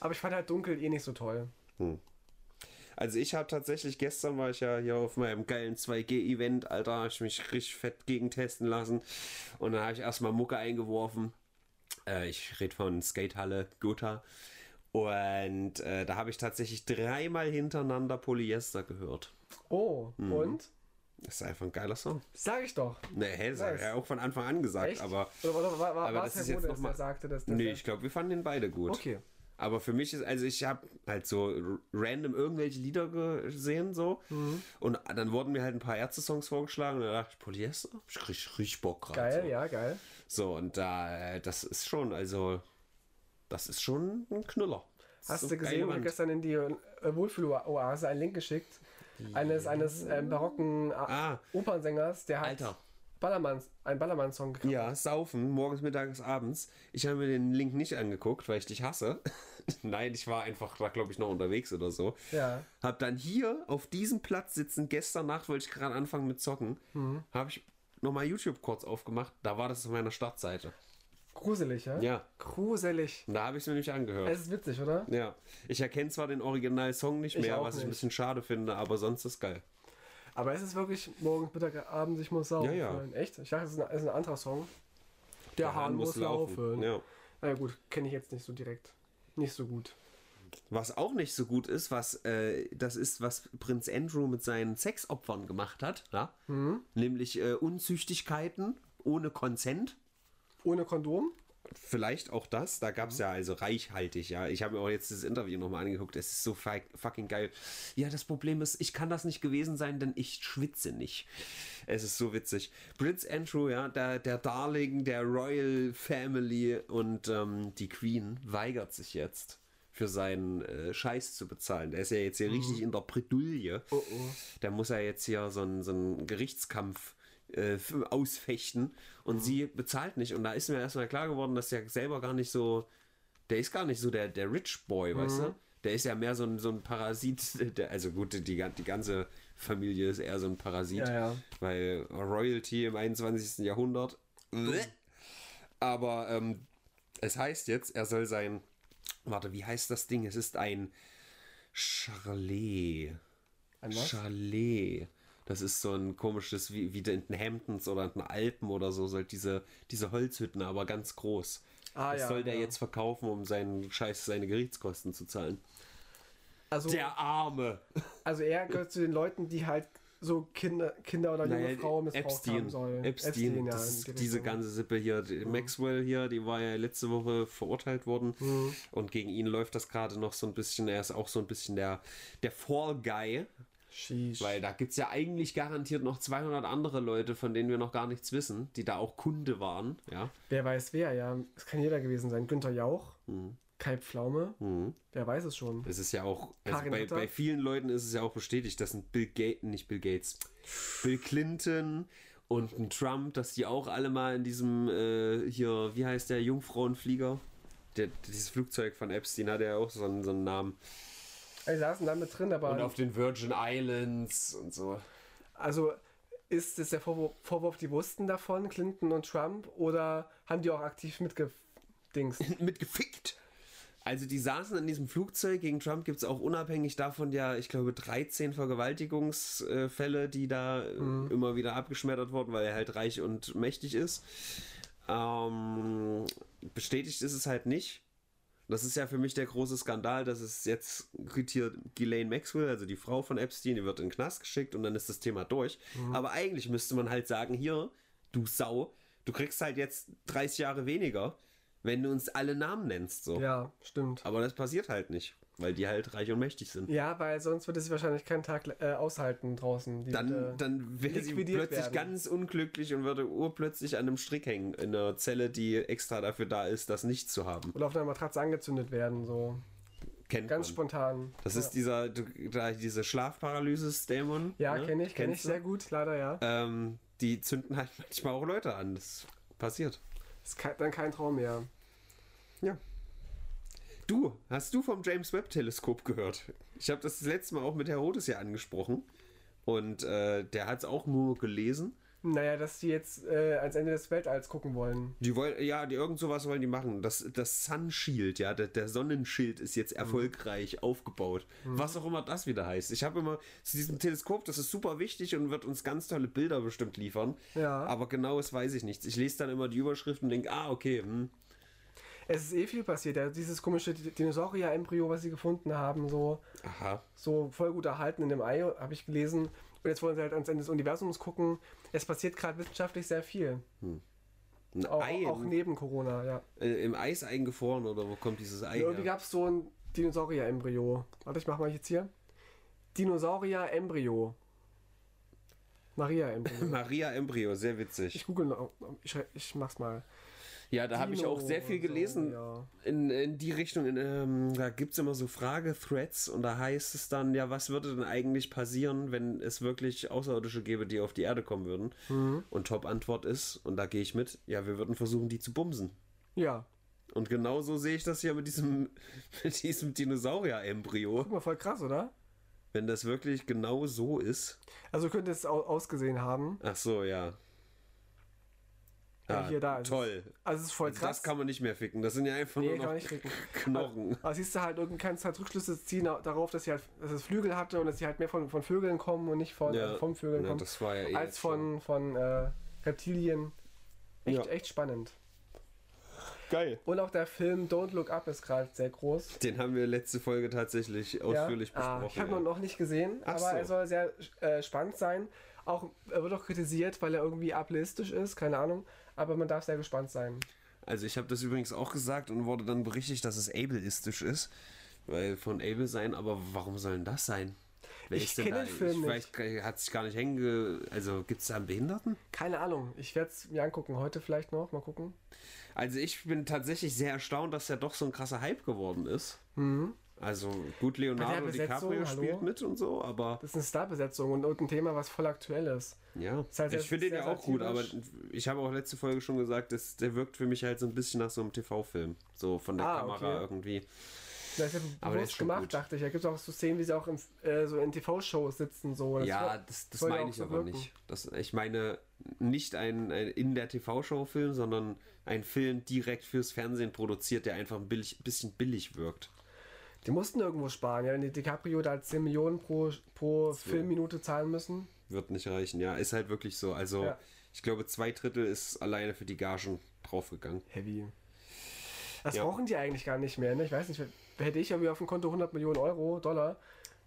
aber ich fand halt Dunkel eh nicht so toll. Hm. Also ich habe tatsächlich, gestern war ich ja hier auf meinem geilen zwei G Event, Alter, habe ich mich richtig fett gegen testen lassen. Und dann habe ich erstmal Mucke eingeworfen. Äh, ich rede von Skatehalle Gotha. Und äh, da habe ich tatsächlich dreimal hintereinander Polyester gehört. Oh, mhm. Und? Das ist einfach ein geiler Song. Sag ich doch. Nee, hä, das hat er auch von Anfang an gesagt. Echt? Aber, oder, oder, war, war, aber das ist jetzt nochmal... Nee, ich glaube, wir fanden den beide gut. Okay. Aber für mich ist, also ich habe halt so random irgendwelche Lieder gesehen, so. Mhm. Und dann wurden mir halt ein paar Ärzte-Songs vorgeschlagen. Und da dachte ich, Polyester? Ich krieg richtig Bock gerade. Geil, so. Ja, geil. So, und da, das ist schon, also, das ist schon ein Knüller. Hast so du gesehen, wir haben gestern in die äh, Wohlfühl-Oase einen Link geschickt. Die eines eines äh, barocken äh, ah, Opernsängers, der hat Ballermann, einen Ballermann-Song gekriegt. Ja, saufen, morgens, mittags, abends. Ich habe mir den Link nicht angeguckt, weil ich dich hasse. Nein, ich war einfach, war, glaube ich, noch unterwegs oder so. Ja. Hab dann hier auf diesem Platz sitzen, gestern Nacht wollte ich gerade anfangen mit Zocken, mhm. habe ich nochmal YouTube kurz aufgemacht, da war das auf meiner Startseite. Gruselig, ja? Ja. Gruselig. Da habe ich es mir nicht angehört. Es ist witzig, oder? Ja. Ich erkenne zwar den Original-Song nicht mehr, was ich ein bisschen schade finde, aber sonst ist geil. Aber es ist wirklich morgens, Mittag, abends, ich muss saufen. Ja, ja. Echt? Ich dachte, es ist ein, es ist ein anderer Song. Der, Der Hahn muss, muss laufen. laufen. Ja. Na ja, gut, kenne ich jetzt nicht so direkt. Nicht so gut. Was auch nicht so gut ist, was äh, das ist, was Prinz Andrew mit seinen Sexopfern gemacht hat. Ja? Mhm. Nämlich äh, Unzüchtigkeiten ohne Konsent. Ohne Kondom? Vielleicht auch das. Da gab es ja also reichhaltig, ja. Ich habe mir auch jetzt das Interview nochmal angeguckt. Es ist so fucking geil. Ja, das Problem ist, ich kann das nicht gewesen sein, denn ich schwitze nicht. Es ist so witzig. Prinz Andrew, ja, der, der Darling der Royal Family und ähm, die Queen weigert sich jetzt, für seinen äh, Scheiß zu bezahlen. Der ist ja jetzt hier mhm. richtig in der Bredouille. Oh, oh. Da muss er jetzt hier so einen, so einen Gerichtskampf Äh, ausfechten und mhm. sie bezahlt nicht. Und da ist mir erstmal klar geworden, dass der selber gar nicht so, der ist gar nicht so der, der Rich Boy, mhm. weißt du? Der ist ja mehr so ein, so ein Parasit, der, also gut, die, die ganze Familie ist eher so ein Parasit, ja, ja. weil Royalty im einundzwanzigsten. Jahrhundert. Mhm. Aber ähm, es heißt jetzt, er soll sein, warte, wie heißt das Ding? Es ist ein Charlet. Ein was? Charlet. Das ist so ein komisches, wie, wie in den Hamptons oder in den Alpen oder so, so diese, diese Holzhütten, aber ganz groß. Ah, das ja, soll der ja. jetzt verkaufen, um seinen Scheiß, seine Gerichtskosten zu zahlen. Also, der Arme! Also er gehört zu den Leuten, die halt so Kinder, Kinder oder junge naja, Frauen missbraucht haben sollen. Epstein, Epstein das ja, ist diese ganze Sippe hier. Mhm. Maxwell hier, die war ja letzte Woche verurteilt worden. Mhm. Und gegen ihn läuft das gerade noch so ein bisschen. Er ist auch so ein bisschen der, der Fall Guy. Sheesh. Weil da gibt es ja eigentlich garantiert noch zweihundert andere Leute, von denen wir noch gar nichts wissen, die da auch Kunde waren. Ja. Wer weiß wer, ja. Es kann jeder gewesen sein. Günther Jauch, mhm. Kai Pflaume, mhm. wer weiß es schon. Es ist ja auch, also bei, bei vielen Leuten ist es ja auch bestätigt, dass ein Bill Gates, nicht Bill Gates, Bill Clinton und ein Trump, dass die auch alle mal in diesem, äh, hier, wie heißt der, Jungfrauenflieger? Der, dieses Flugzeug von Epstein hat ja auch so einen, so einen Namen. Die saßen da mit drin, aber... Und auf den Virgin Islands und so. Also ist es der Vorwurf, Vorwurf, die wussten davon, Clinton und Trump, oder haben die auch aktiv mitgedingst? Mitgefickt? Also die saßen in diesem Flugzeug, gegen Trump gibt es auch unabhängig davon ja, ich glaube, dreizehn Vergewaltigungsfälle, die da mhm. immer wieder abgeschmettert wurden, weil er halt reich und mächtig ist. Ähm, bestätigt ist es halt nicht. Das ist ja für mich der große Skandal, dass es jetzt kriegt hier Ghislaine Maxwell, also die Frau von Epstein, die wird in den Knast geschickt und dann ist das Thema durch. Mhm. Aber eigentlich müsste man halt sagen, hier, du Sau, du kriegst halt jetzt dreißig Jahre weniger, wenn du uns alle Namen nennst. So. Ja, stimmt. Aber das passiert halt nicht, weil die halt reich und mächtig sind. Ja, weil sonst würde sie wahrscheinlich keinen Tag äh, aushalten draußen. Die dann wird, äh, dann wäre sie plötzlich werden. ganz unglücklich und würde urplötzlich an einem Strick hängen, in einer Zelle, die extra dafür da ist, das nicht zu haben. Oder auf einer Matratze angezündet werden, so. kennt Ganz man. spontan. Das ja. ist dieser, diese Schlafparalysis-Dämon. Ja, ne? kenne ich, kenne ich sehr gut, leider, ja. Ähm, die zünden halt manchmal auch Leute an. Das passiert. Das ist kein, dann kein Traum mehr. Ja. Du, hast du vom James-Webb-Teleskop gehört? Ich habe das, das letzte Mal auch mit Herr Rodes hier angesprochen. Und äh, der hat es auch nur gelesen. Naja, dass die jetzt äh, ans Ende des Weltalls gucken wollen. Die wollen, ja, die irgend sowas wollen die machen. Das, das Sunshield, ja, der, der Sonnenschild ist jetzt erfolgreich mhm. aufgebaut. Mhm. Was auch immer das wieder heißt. Ich habe immer zu diesem Teleskop, das ist super wichtig und wird uns ganz tolle Bilder bestimmt liefern. Ja. Aber genaues weiß ich nichts. Ich lese dann immer die Überschrift und denke, ah, okay, hm. Es ist eh viel passiert. Ja, dieses komische Dinosaurier-Embryo, was sie gefunden haben, so, Aha. so voll gut erhalten in dem Ei, habe ich gelesen. Und jetzt wollen sie halt ans Ende des Universums gucken. Es passiert gerade wissenschaftlich sehr viel. Hm. Ein auch, Ei auch neben Corona, ja. Im Eis eingefroren oder wo kommt dieses Ei? Ja, irgendwie gab es so ein Dinosaurier-Embryo. Warte, ich mache mal jetzt hier. Dinosaurier-Embryo. Maria-Embryo. Maria-Embryo, sehr witzig. Ich google noch. Ich, ich mach's mal. Ja, da habe ich auch sehr viel gelesen so, ja. in, in die Richtung. In, ähm, da gibt es immer so Frage-Threads und da heißt es dann, ja, was würde denn eigentlich passieren, wenn es wirklich Außerirdische gäbe, die auf die Erde kommen würden? Mhm. Und Top-Antwort ist, und da gehe ich mit, ja, wir würden versuchen, die zu bumsen. Ja. Und genau so sehe ich das hier mit diesem, mit diesem Dinosaurier-Embryo. Guck mal, voll krass, oder? Wenn das wirklich genau so ist. Also könnte es ausgesehen haben. Ach so, ja. Ja, hier, da ist toll. Es. Also es ist voll also krass. Das kann man nicht mehr ficken. Das sind ja einfach nee, nur noch kann man nicht ficken. Knochen. Aber, aber siehst du halt, irgendwie kannst du halt Rückschlüsse ziehen darauf, dass sie halt, dass es Flügel hatte und dass sie halt mehr von, von Vögeln kommen und nicht von ja, also vom Vögeln ja, kommen, das war ja eh als von, von äh, Reptilien. Echt, ja. echt spannend. Geil. Und auch der Film Don't Look Up ist gerade sehr groß. Den haben wir letzte Folge tatsächlich ausführlich ja. besprochen. Ah, ich habe ihn ja. noch nicht gesehen, Ach aber so. er soll sehr äh, spannend sein. Auch, er wird auch kritisiert, weil er irgendwie ableistisch ist, keine Ahnung. Aber man darf sehr gespannt sein. Also ich habe das übrigens auch gesagt und wurde dann berichtigt, dass es ableistisch ist. Weil von Able sein, aber warum soll denn das sein? Wer ich kenne den Film nicht. Vielleicht hat sich gar nicht hängen ge... Also gibt es da einen Behinderten? Keine Ahnung. Ich werde es mir angucken. Heute vielleicht noch. Mal gucken. Also ich bin tatsächlich sehr erstaunt, dass der doch so ein krasser Hype geworden ist. Mhm. Also gut, Leonardo DiCaprio spielt mit und so, aber... Das ist eine Starbesetzung und ein Thema, was voll aktuell ist. Ja, ist halt ich finde den ja auch gut, aber ich habe auch letzte Folge schon gesagt, dass der wirkt für mich halt so ein bisschen nach so einem T V-Film. So von der ah, Kamera okay. irgendwie. Das ist ja aber bewusst gemacht, gut. dachte ich. Da gibt es auch so Szenen, wie sie auch im, äh, so in T V-Shows sitzen. So. Das ja, das, das meine ich so aber wirken. nicht. Das, ich meine nicht ein, ein in der T V-Show-Film, sondern ein Film direkt fürs Fernsehen produziert, der einfach ein billig, bisschen billig wirkt. Die mussten irgendwo sparen, ja, wenn die DiCaprio da zehn Millionen pro, pro so. Filmminute zahlen müssen. Wird nicht reichen, ja. Ist halt wirklich so. Also ja. ich glaube, zwei Drittel ist alleine für die Gagen draufgegangen. Heavy. Das ja. brauchen die eigentlich gar nicht mehr, ne? Ich weiß nicht, hätte ich irgendwie auf dem Konto hundert Millionen Euro, Dollar,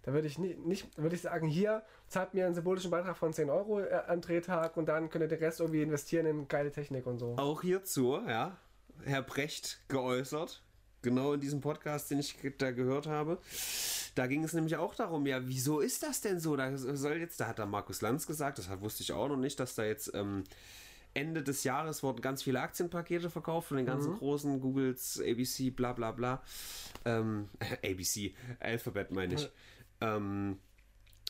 dann würde ich nicht, nicht würde ich sagen, hier, zahlt mir einen symbolischen Beitrag von zehn Euro am Drehtag und dann könnt ihr den Rest irgendwie investieren in geile Technik und so. Auch hierzu, ja, Herr Brecht geäußert, genau in diesem Podcast, den ich da gehört habe, da ging es nämlich auch darum, ja, wieso ist das denn so? Da soll jetzt, da hat da Markus Lanz gesagt, das wusste ich auch noch nicht, dass da jetzt, ähm, Ende des Jahres wurden ganz viele Aktienpakete verkauft von den ganzen mhm. großen Googles, A B C, bla bla bla. Ähm, A B C, Alphabet meine ich. Ähm,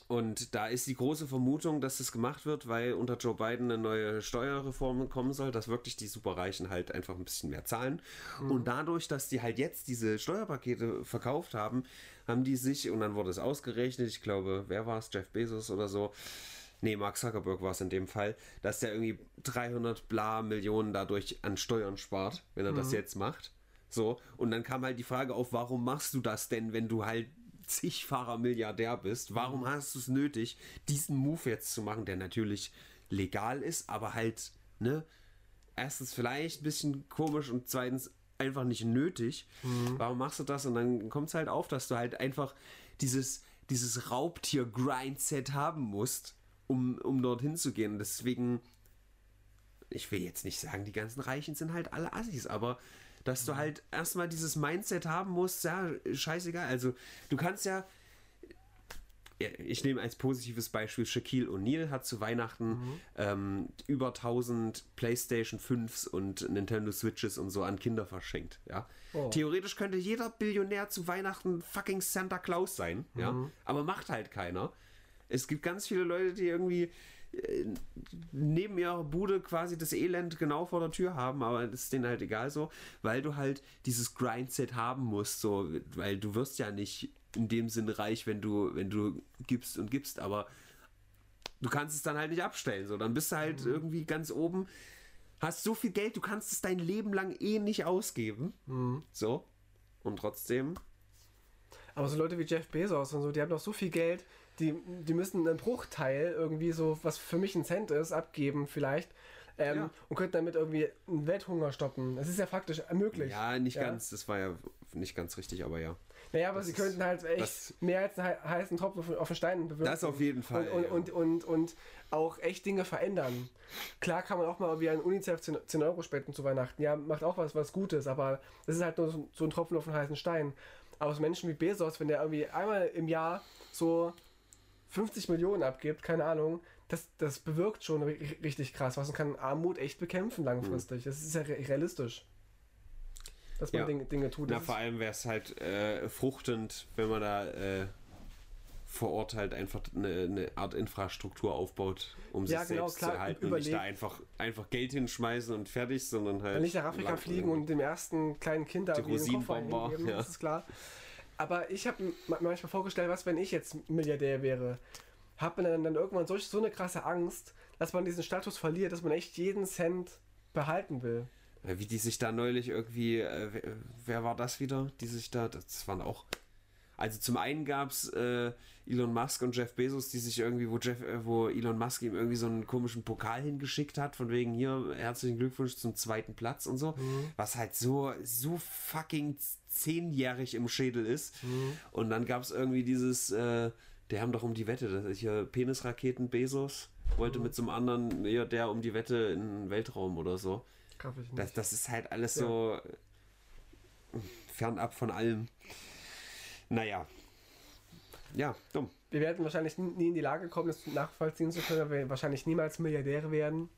und da ist die große Vermutung, dass das gemacht wird, weil unter Joe Biden eine neue Steuerreform kommen soll, dass wirklich die Superreichen halt einfach ein bisschen mehr zahlen. Mhm. Und dadurch, dass die halt jetzt diese Steuerpakete verkauft haben, haben die sich, und dann wurde es ausgerechnet, ich glaube, wer war es, Jeff Bezos oder so, Nee, Mark Zuckerberg war es in dem Fall, dass der irgendwie dreihundert bla Millionen dadurch an Steuern spart, wenn er mhm. das jetzt macht. So, und dann kam halt die Frage auf, warum machst du das denn, wenn du halt zigfacher Milliardär bist? Warum hast du es nötig, diesen Move jetzt zu machen, der natürlich legal ist, aber halt, ne, erstens vielleicht ein bisschen komisch und zweitens einfach nicht nötig. Mhm. Warum machst du das? Und dann kommt es halt auf, dass du halt einfach dieses, dieses Raubtier-Grindset haben musst, Um, um dorthin zu gehen. Deswegen, ich will jetzt nicht sagen, die ganzen Reichen sind halt alle Assis, aber dass du halt erstmal dieses Mindset haben musst, ja, scheißegal. Also, du kannst ja ich nehme als positives Beispiel, Shaquille O'Neal hat zu Weihnachten mhm. ähm, über tausend PlayStation fünfs und Nintendo Switches und so an Kinder verschenkt. Ja? Oh. Theoretisch könnte jeder Billionär zu Weihnachten fucking Santa Claus sein, mhm. ja? Aber macht halt keiner. Es gibt ganz viele Leute, die irgendwie äh, neben ihrer Bude quasi das Elend genau vor der Tür haben, aber das ist denen halt egal so, weil du halt dieses Grindset haben musst, so, weil du wirst ja nicht in dem Sinne reich, wenn du, wenn du gibst und gibst, aber du kannst es dann halt nicht abstellen, so, dann bist du halt mhm. irgendwie ganz oben, hast so viel Geld, du kannst es dein Leben lang eh nicht ausgeben, mhm. so, und trotzdem... Aber so Leute wie Jeff Bezos und so, die haben doch so viel Geld, die, die müssen einen Bruchteil irgendwie so, was für mich ein Cent ist, abgeben vielleicht ähm, ja. und könnten damit irgendwie einen Welthunger stoppen. Das ist ja faktisch möglich. Ja, nicht ja. ganz, das war ja nicht ganz richtig, aber ja. Naja, aber das sie ist, könnten halt echt das, mehr als einen heißen Tropfen auf den Stein bewirken. Das auf jeden Fall. Und, und, ja. und, und, und auch echt Dinge verändern. Klar kann man auch mal wie ein UNICEF zehn Euro spenden zu Weihnachten. Ja, macht auch was, was Gutes, aber das ist halt nur so ein Tropfen auf den heißen Stein. Aber so Menschen wie Bezos, wenn der irgendwie einmal im Jahr so fünfzig Millionen abgibt, keine Ahnung, das, das bewirkt schon richtig krass was und kann Armut echt bekämpfen langfristig. Mhm. Das ist ja realistisch, dass man ja. Dinge, Dinge tut. Na, vor allem wäre es halt äh, fruchtend, wenn man da äh, vor Ort halt einfach eine, eine Art Infrastruktur aufbaut, um ja, sich genau, selbst klar, zu erhalten überlegt. Und nicht da einfach, einfach Geld hinschmeißen und fertig, sondern halt... Wenn nicht nach Afrika fliegen und dem ersten kleinen Kind da die Rosinenbomber hingeben, ja. Das ist klar. Aber ich habe mir manchmal vorgestellt, was, wenn ich jetzt Milliardär wäre, hat man dann, dann irgendwann solch, so eine krasse Angst, dass man diesen Status verliert, dass man echt jeden Cent behalten will. Wie die sich da neulich irgendwie, äh, wer, wer war das wieder, die sich da, das waren auch... Also zum einen gab es äh, Elon Musk und Jeff Bezos, die sich irgendwie, wo, Jeff, äh, wo Elon Musk ihm irgendwie so einen komischen Pokal hingeschickt hat, von wegen hier, herzlichen Glückwunsch zum zweiten Platz und so, mhm. was halt so, so fucking zehnjährig im Schädel ist. Mhm. Und dann gab es irgendwie dieses, äh, die haben doch um die Wette, das ist hier Penisraketen Bezos, wollte mhm. mit so einem anderen, ja, der um die Wette in den Weltraum oder so. Kaff ich nicht. Das, das ist halt alles ja. so fernab von allem. Naja. Ja, dumm. Wir werden wahrscheinlich nie in die Lage kommen, das nachvollziehen zu können, weil wir wahrscheinlich niemals Milliardäre werden.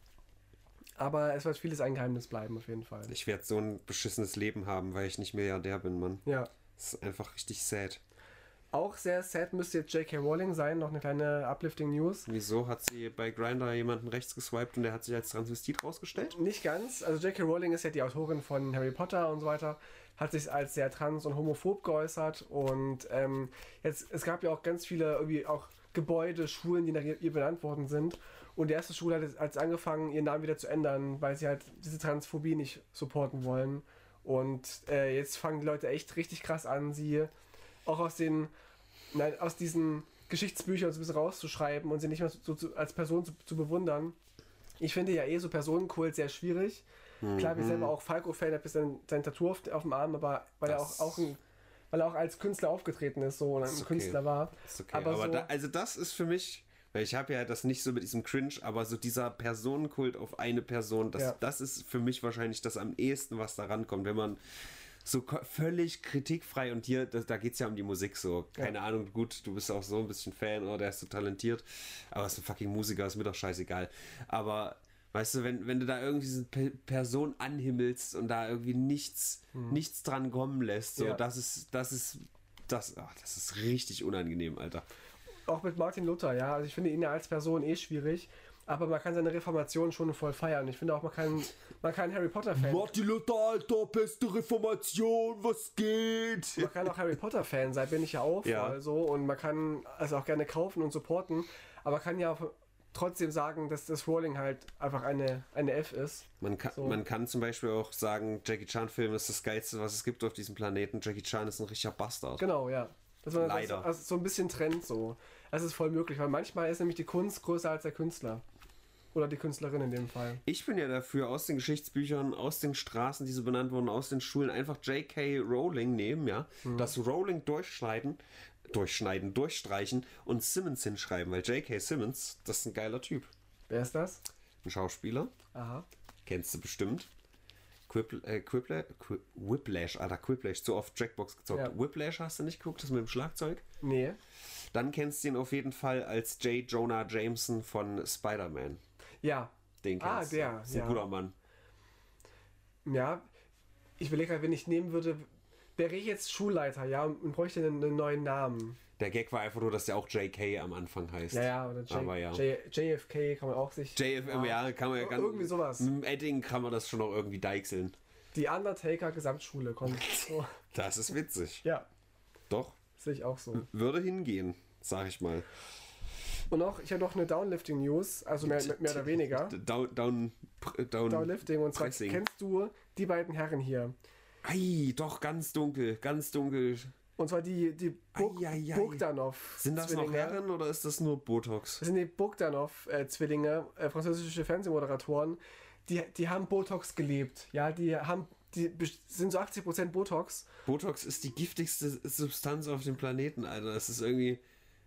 Aber es wird vieles ein Geheimnis bleiben, auf jeden Fall. Ich werde so ein beschissenes Leben haben, weil ich nicht Milliardär bin, Mann. Ja. Das ist einfach richtig sad. Auch sehr sad müsste jetzt J K Rowling sein, noch eine kleine uplifting News. Wieso hat sie bei Grindr jemanden rechts geswiped und der hat sich als Transvestit rausgestellt? Nicht ganz, also J K Rowling ist ja die Autorin von Harry Potter und so weiter, hat sich als sehr trans und homophob geäußert und ähm, jetzt, es gab ja auch ganz viele irgendwie auch Gebäude, Schulen, die nach ihr benannt worden sind und die erste Schule hat als angefangen, ihren Namen wieder zu ändern, weil sie halt diese Transphobie nicht supporten wollen und äh, jetzt fangen die Leute echt richtig krass an, sie auch aus den, nein, aus diesen Geschichtsbüchern so ein bisschen rauszuschreiben und sie nicht mehr so, so als Person zu, zu bewundern. Ich finde ja eh so Personenkult sehr schwierig. Mhm. Klar, wir selber auch Falco-Fan, hat bis sein, sein Tattoo auf, auf dem Arm, aber weil er auch, auch ein, weil er auch als Künstler aufgetreten ist, so und ein okay. Künstler war. Ist okay. Aber, aber so, da, also das ist für mich, weil ich habe ja das nicht so mit diesem Cringe, aber so dieser Personenkult auf eine Person, das, ja. das ist für mich wahrscheinlich das am ehesten, was da rankommt, wenn man so völlig kritikfrei und hier, da, da geht es ja um die Musik so. Keine ja. Ahnung, gut, du bist auch so ein bisschen Fan oder der ist so talentiert, aber ist ein fucking Musiker, ist mir doch scheißegal. Aber, weißt du, wenn, wenn du da irgendwie so eine Person anhimmelst und da irgendwie nichts, mhm. nichts dran kommen lässt, so, ja. das ist, das ist, das, ach, das ist richtig unangenehm, Alter. Auch mit Martin Luther, ja, also ich finde ihn ja als Person eh schwierig. Aber man kann seine Reformation schon voll feiern. Ich finde auch, man kann, man kann Harry Potter-Fan... Martin Luther, Alter, beste Reformation, was geht? Man kann auch Harry Potter-Fan sein, bin ich ja auch. Ja. Also, und man kann also auch gerne kaufen und supporten. Aber man kann ja auch trotzdem sagen, dass das Rowling halt einfach eine, eine F ist. Man kann, so. man kann zum Beispiel auch sagen, Jackie Chan-Film ist das Geilste, was es gibt auf diesem Planeten. Jackie Chan ist ein richtiger Bastard. Genau, ja. Dass man leider. Das, also so ein bisschen trennt so. Das ist voll möglich, weil manchmal ist nämlich die Kunst größer als der Künstler. Oder die Künstlerin in dem Fall. Ich bin ja dafür, aus den Geschichtsbüchern, aus den Straßen, die so benannt wurden, aus den Schulen, einfach J K Rowling nehmen, ja. Mhm. Das Rowling durchschneiden, durchschneiden, durchstreichen und Simmons hinschreiben, weil J K Simmons, das ist ein geiler Typ. Wer ist das? Ein Schauspieler. Aha. Kennst du bestimmt. Quipl, äh, Quiple, Quip, Whiplash, Alter, Quiplash, zu oft Jackbox gezockt. Ja. Whiplash hast du nicht geguckt, das mit dem Schlagzeug? Nee. Dann kennst du ihn auf jeden Fall als J. Jonah Jameson von Spider-Man. Ja. Den kennst du. Ah, der. Das ist ein ja. guter Mann. Ja, ich überlege gerade, wenn ich nehmen würde, wäre ich jetzt Schulleiter, ja, und bräuchte einen, einen neuen Namen. Der Gag war einfach nur, dass der auch J K am Anfang heißt. Ja, ja, oder J, aber ja. J, JFK kann man auch sich... J F M, ja, ja, kann man ja ganz... Irgendwie sowas. Mit dem Edding kann man das schon auch irgendwie deichseln. Die Undertaker Gesamtschule kommt. So. Das ist witzig. Ja. Doch. Sehe ich auch so. Würde hingehen, sag ich mal. Und auch, ich habe noch eine Downlifting-News, also mehr, mehr oder weniger. Down, down, down, Downlifting, und zwar pressing. Kennst du die beiden Herren hier? Ei, doch, ganz dunkel, ganz dunkel. Und zwar die, die Bog, ei, ei, ei. Bogdanov. Sind das Zwillinge. Noch Herren oder ist das nur Botox? Das sind die Bogdanov-Zwillinge, äh, äh, französische Fernsehmoderatoren. Die, die haben Botox gelebt, ja, die haben... Die sind so achtzig Prozent Botox. Botox ist die giftigste Substanz auf dem Planeten, Alter. Das ist irgendwie...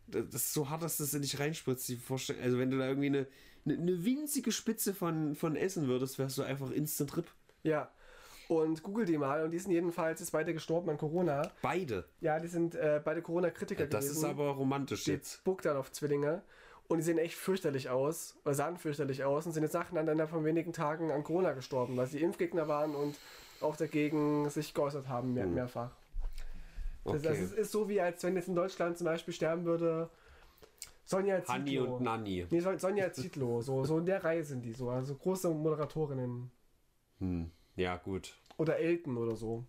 Das ist so hart, dass das in dich reinspritzt. Die Vorstellung, also wenn du da irgendwie eine, eine winzige Spitze von, von essen würdest, wärst du einfach instant RIP. Ja. Und google die mal. Und die sind jedenfalls ist beide gestorben an Corona. Beide? Ja, die sind äh, beide Corona-Kritiker gewesen. Das ist aber romantisch jetzt. Die Bogdanov-Zwillinge. Und die sehen echt fürchterlich aus, oder sahen fürchterlich aus und sind jetzt nacheinander von wenigen Tagen an Corona gestorben, weil sie Impfgegner waren und auch dagegen sich geäußert haben, mehr, mehrfach. Okay. Das, das ist, ist so wie, als wenn jetzt in Deutschland zum Beispiel sterben würde Sonja Zietlow. Hanni und Nanni. Nee, Sonja Zietlow, so, so in der Reihe sind die so, also große Moderatorinnen. Hm. Ja, gut. Oder Elton oder so.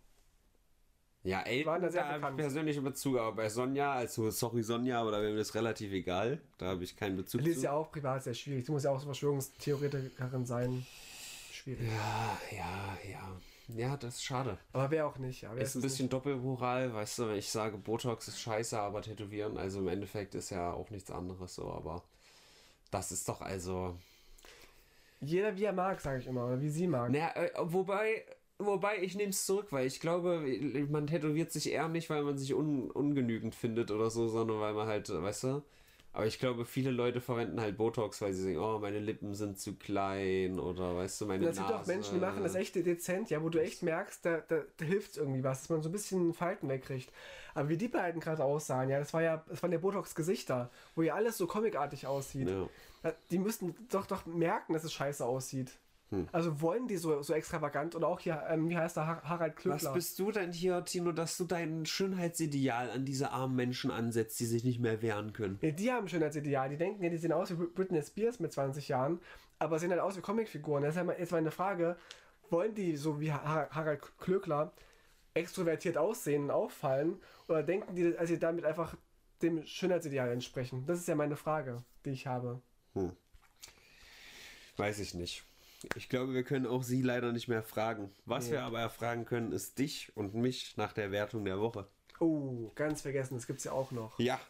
Ja, Elton, da habe ich persönlichen Bezug, aber bei Sonja, also sorry Sonja, aber da wäre mir das relativ egal, da habe ich keinen Bezug zu. Das ist ja auch privat sehr schwierig, du musst ja auch so Verschwörungstheoretikerin sein. Schwierig. Ja, ja, ja. Ja, das ist schade. Aber wer auch nicht. Ja, ist ein bisschen nicht? Doppelmoral, weißt du, wenn ich sage, Botox ist scheiße, aber Tätowieren, also im Endeffekt ist ja auch nichts anderes so, aber das ist doch also... Jeder wie er mag, sage ich immer, oder wie sie mag. Naja, wobei... Wobei, ich nehme es zurück, weil ich glaube, man tätowiert sich eher nicht, weil man sich un ungenügend findet oder so, sondern weil man halt, weißt du, aber ich glaube, viele Leute verwenden halt Botox, weil sie sagen, oh, meine Lippen sind zu klein oder, weißt du, meine Nase. Es gibt auch Menschen, die machen das echt dezent, ja, wo du echt merkst, da, da, da hilft irgendwie was, dass man so ein bisschen Falten wegkriegt. Aber wie die beiden gerade aussahen, ja, das war ja, das waren ja Botox-Gesichter, wo ja alles so comicartig aussieht. Ja. Die müssten doch, doch merken, dass es scheiße aussieht. Hm. Also wollen die so, so extravagant und auch hier, ähm, wie heißt der, Har Harald Klöckler. Was bist du denn hier, Tino, dass du dein Schönheitsideal an diese armen Menschen ansetzt, die sich nicht mehr wehren können? Ja, die haben ein Schönheitsideal, die denken ja, die sehen aus wie Britney Spears mit zwanzig Jahren, aber sehen halt aus wie Comicfiguren. Das ist halt jetzt meine Frage, wollen die so wie Har Harald Klöckler extrovertiert aussehen und auffallen oder denken die, dass sie damit einfach dem Schönheitsideal entsprechen? Das ist ja meine Frage, die ich habe. Hm. Weiß ich nicht. Ich glaube, wir können auch sie leider nicht mehr fragen. Was ja. wir aber erfragen können, ist dich und mich nach der Wertung der Woche. Oh, ganz vergessen, das gibt's ja auch noch. Ja.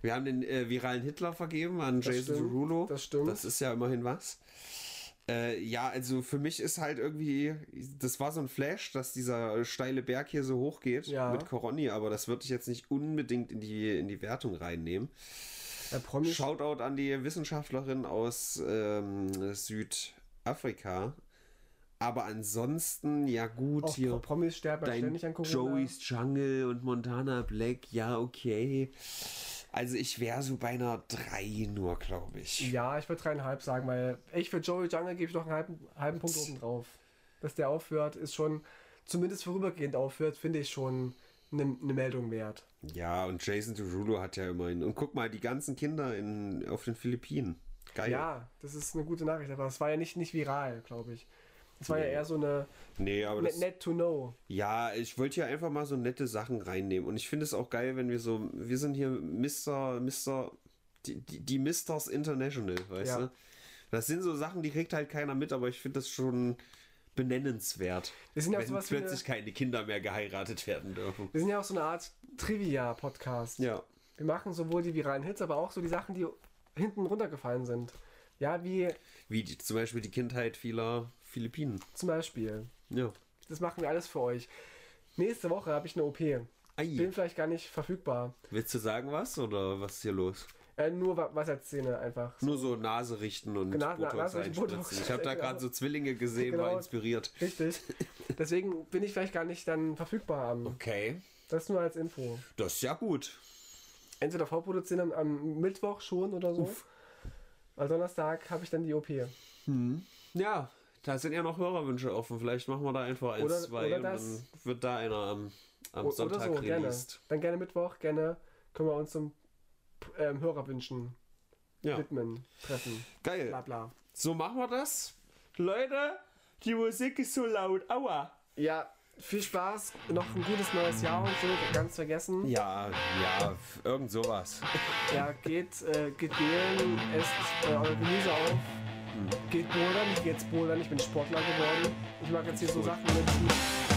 Wir haben den äh, viralen Hitler vergeben an das Jason stimmt, Derulo. Das stimmt. Das ist ja immerhin was. Äh, ja, also für mich ist halt irgendwie, das war so ein Flash, dass dieser steile Berg hier so hoch geht ja. mit Coroni, aber das würde ich jetzt nicht unbedingt in die, in die Wertung reinnehmen. Shoutout an die Wissenschaftlerin aus ähm, Südafrika. Aber ansonsten, ja gut, auch hier Promis sterben dein ständig an Corona. Joey's Jungle und Montana Black, ja okay. Also ich wäre so bei einer drei nur, glaube ich. Ja, ich würde dreieinhalb sagen, weil ich für Joey Jungle gebe ich noch einen halben, halben Punkt oben drauf. Dass der aufhört, ist schon, zumindest vorübergehend aufhört, finde ich schon... Eine, eine Meldung wert. Ja, und Jason Derulo hat ja immerhin... Und guck mal, die ganzen Kinder in, auf den Philippinen. Geil. Ja, das ist eine gute Nachricht, aber es war ja nicht, nicht viral, glaube ich. Es war nee. ja eher so eine nee, aber net, das, net to know. Ja, ich wollte ja einfach mal so nette Sachen reinnehmen. Und ich finde es auch geil, wenn wir so... Wir sind hier Mister Mister Die, die, die Misters International, weißt ja. du? Das sind so Sachen, die kriegt halt keiner mit, aber ich finde das schon... benennenswert, wir sind ja wenn sowas plötzlich eine, keine Kinder mehr geheiratet werden dürfen. Wir sind ja auch so eine Art Trivia-Podcast. Ja. Wir machen sowohl die viralen Hits, aber auch so die Sachen, die hinten runtergefallen sind. Ja, wie... Wie die, zum Beispiel die Kindheit vieler Philippinen. Zum Beispiel. Ja. Das machen wir alles für euch. Nächste Woche habe ich eine O P. Ei. Bin vielleicht gar nicht verfügbar. Willst du sagen was oder was ist hier los? Äh, nur Wasserszene einfach. Nur so Nase richten und Na, Botox Na, Nase einspritzen. Botox. Ich habe da gerade so Zwillinge gesehen, genau, war inspiriert. Richtig. Deswegen bin ich vielleicht gar nicht dann verfügbar am. Okay. Das nur als Info. Das ist ja gut. Entweder vorproduzieren am, am Mittwoch schon oder so. Uff. Am Donnerstag habe ich dann die O P. Hm. Ja, da sind ja noch Hörerwünsche offen. Vielleicht machen wir da einfach ein, oder, zwei oder und dann wird da einer am, am o- Sonntag so, released. Gerne. Dann gerne Mittwoch, gerne können wir uns zum ähm, Hörerwünschen ja. widmen, treffen. Geil. Bla, bla. So machen wir das. Leute, die Musik ist so laut. Aua. Ja. Viel Spaß, noch ein gutes neues Jahr und so, ganz vergessen. Ja, ja, irgend sowas. Ja, geht, äh, geht wählen, esst äh, eure Gemüse auf, hm. geht bouldern, ich gehe jetzt bouldern, ich bin Sportler geworden. Ich mag jetzt hier so Sachen mit.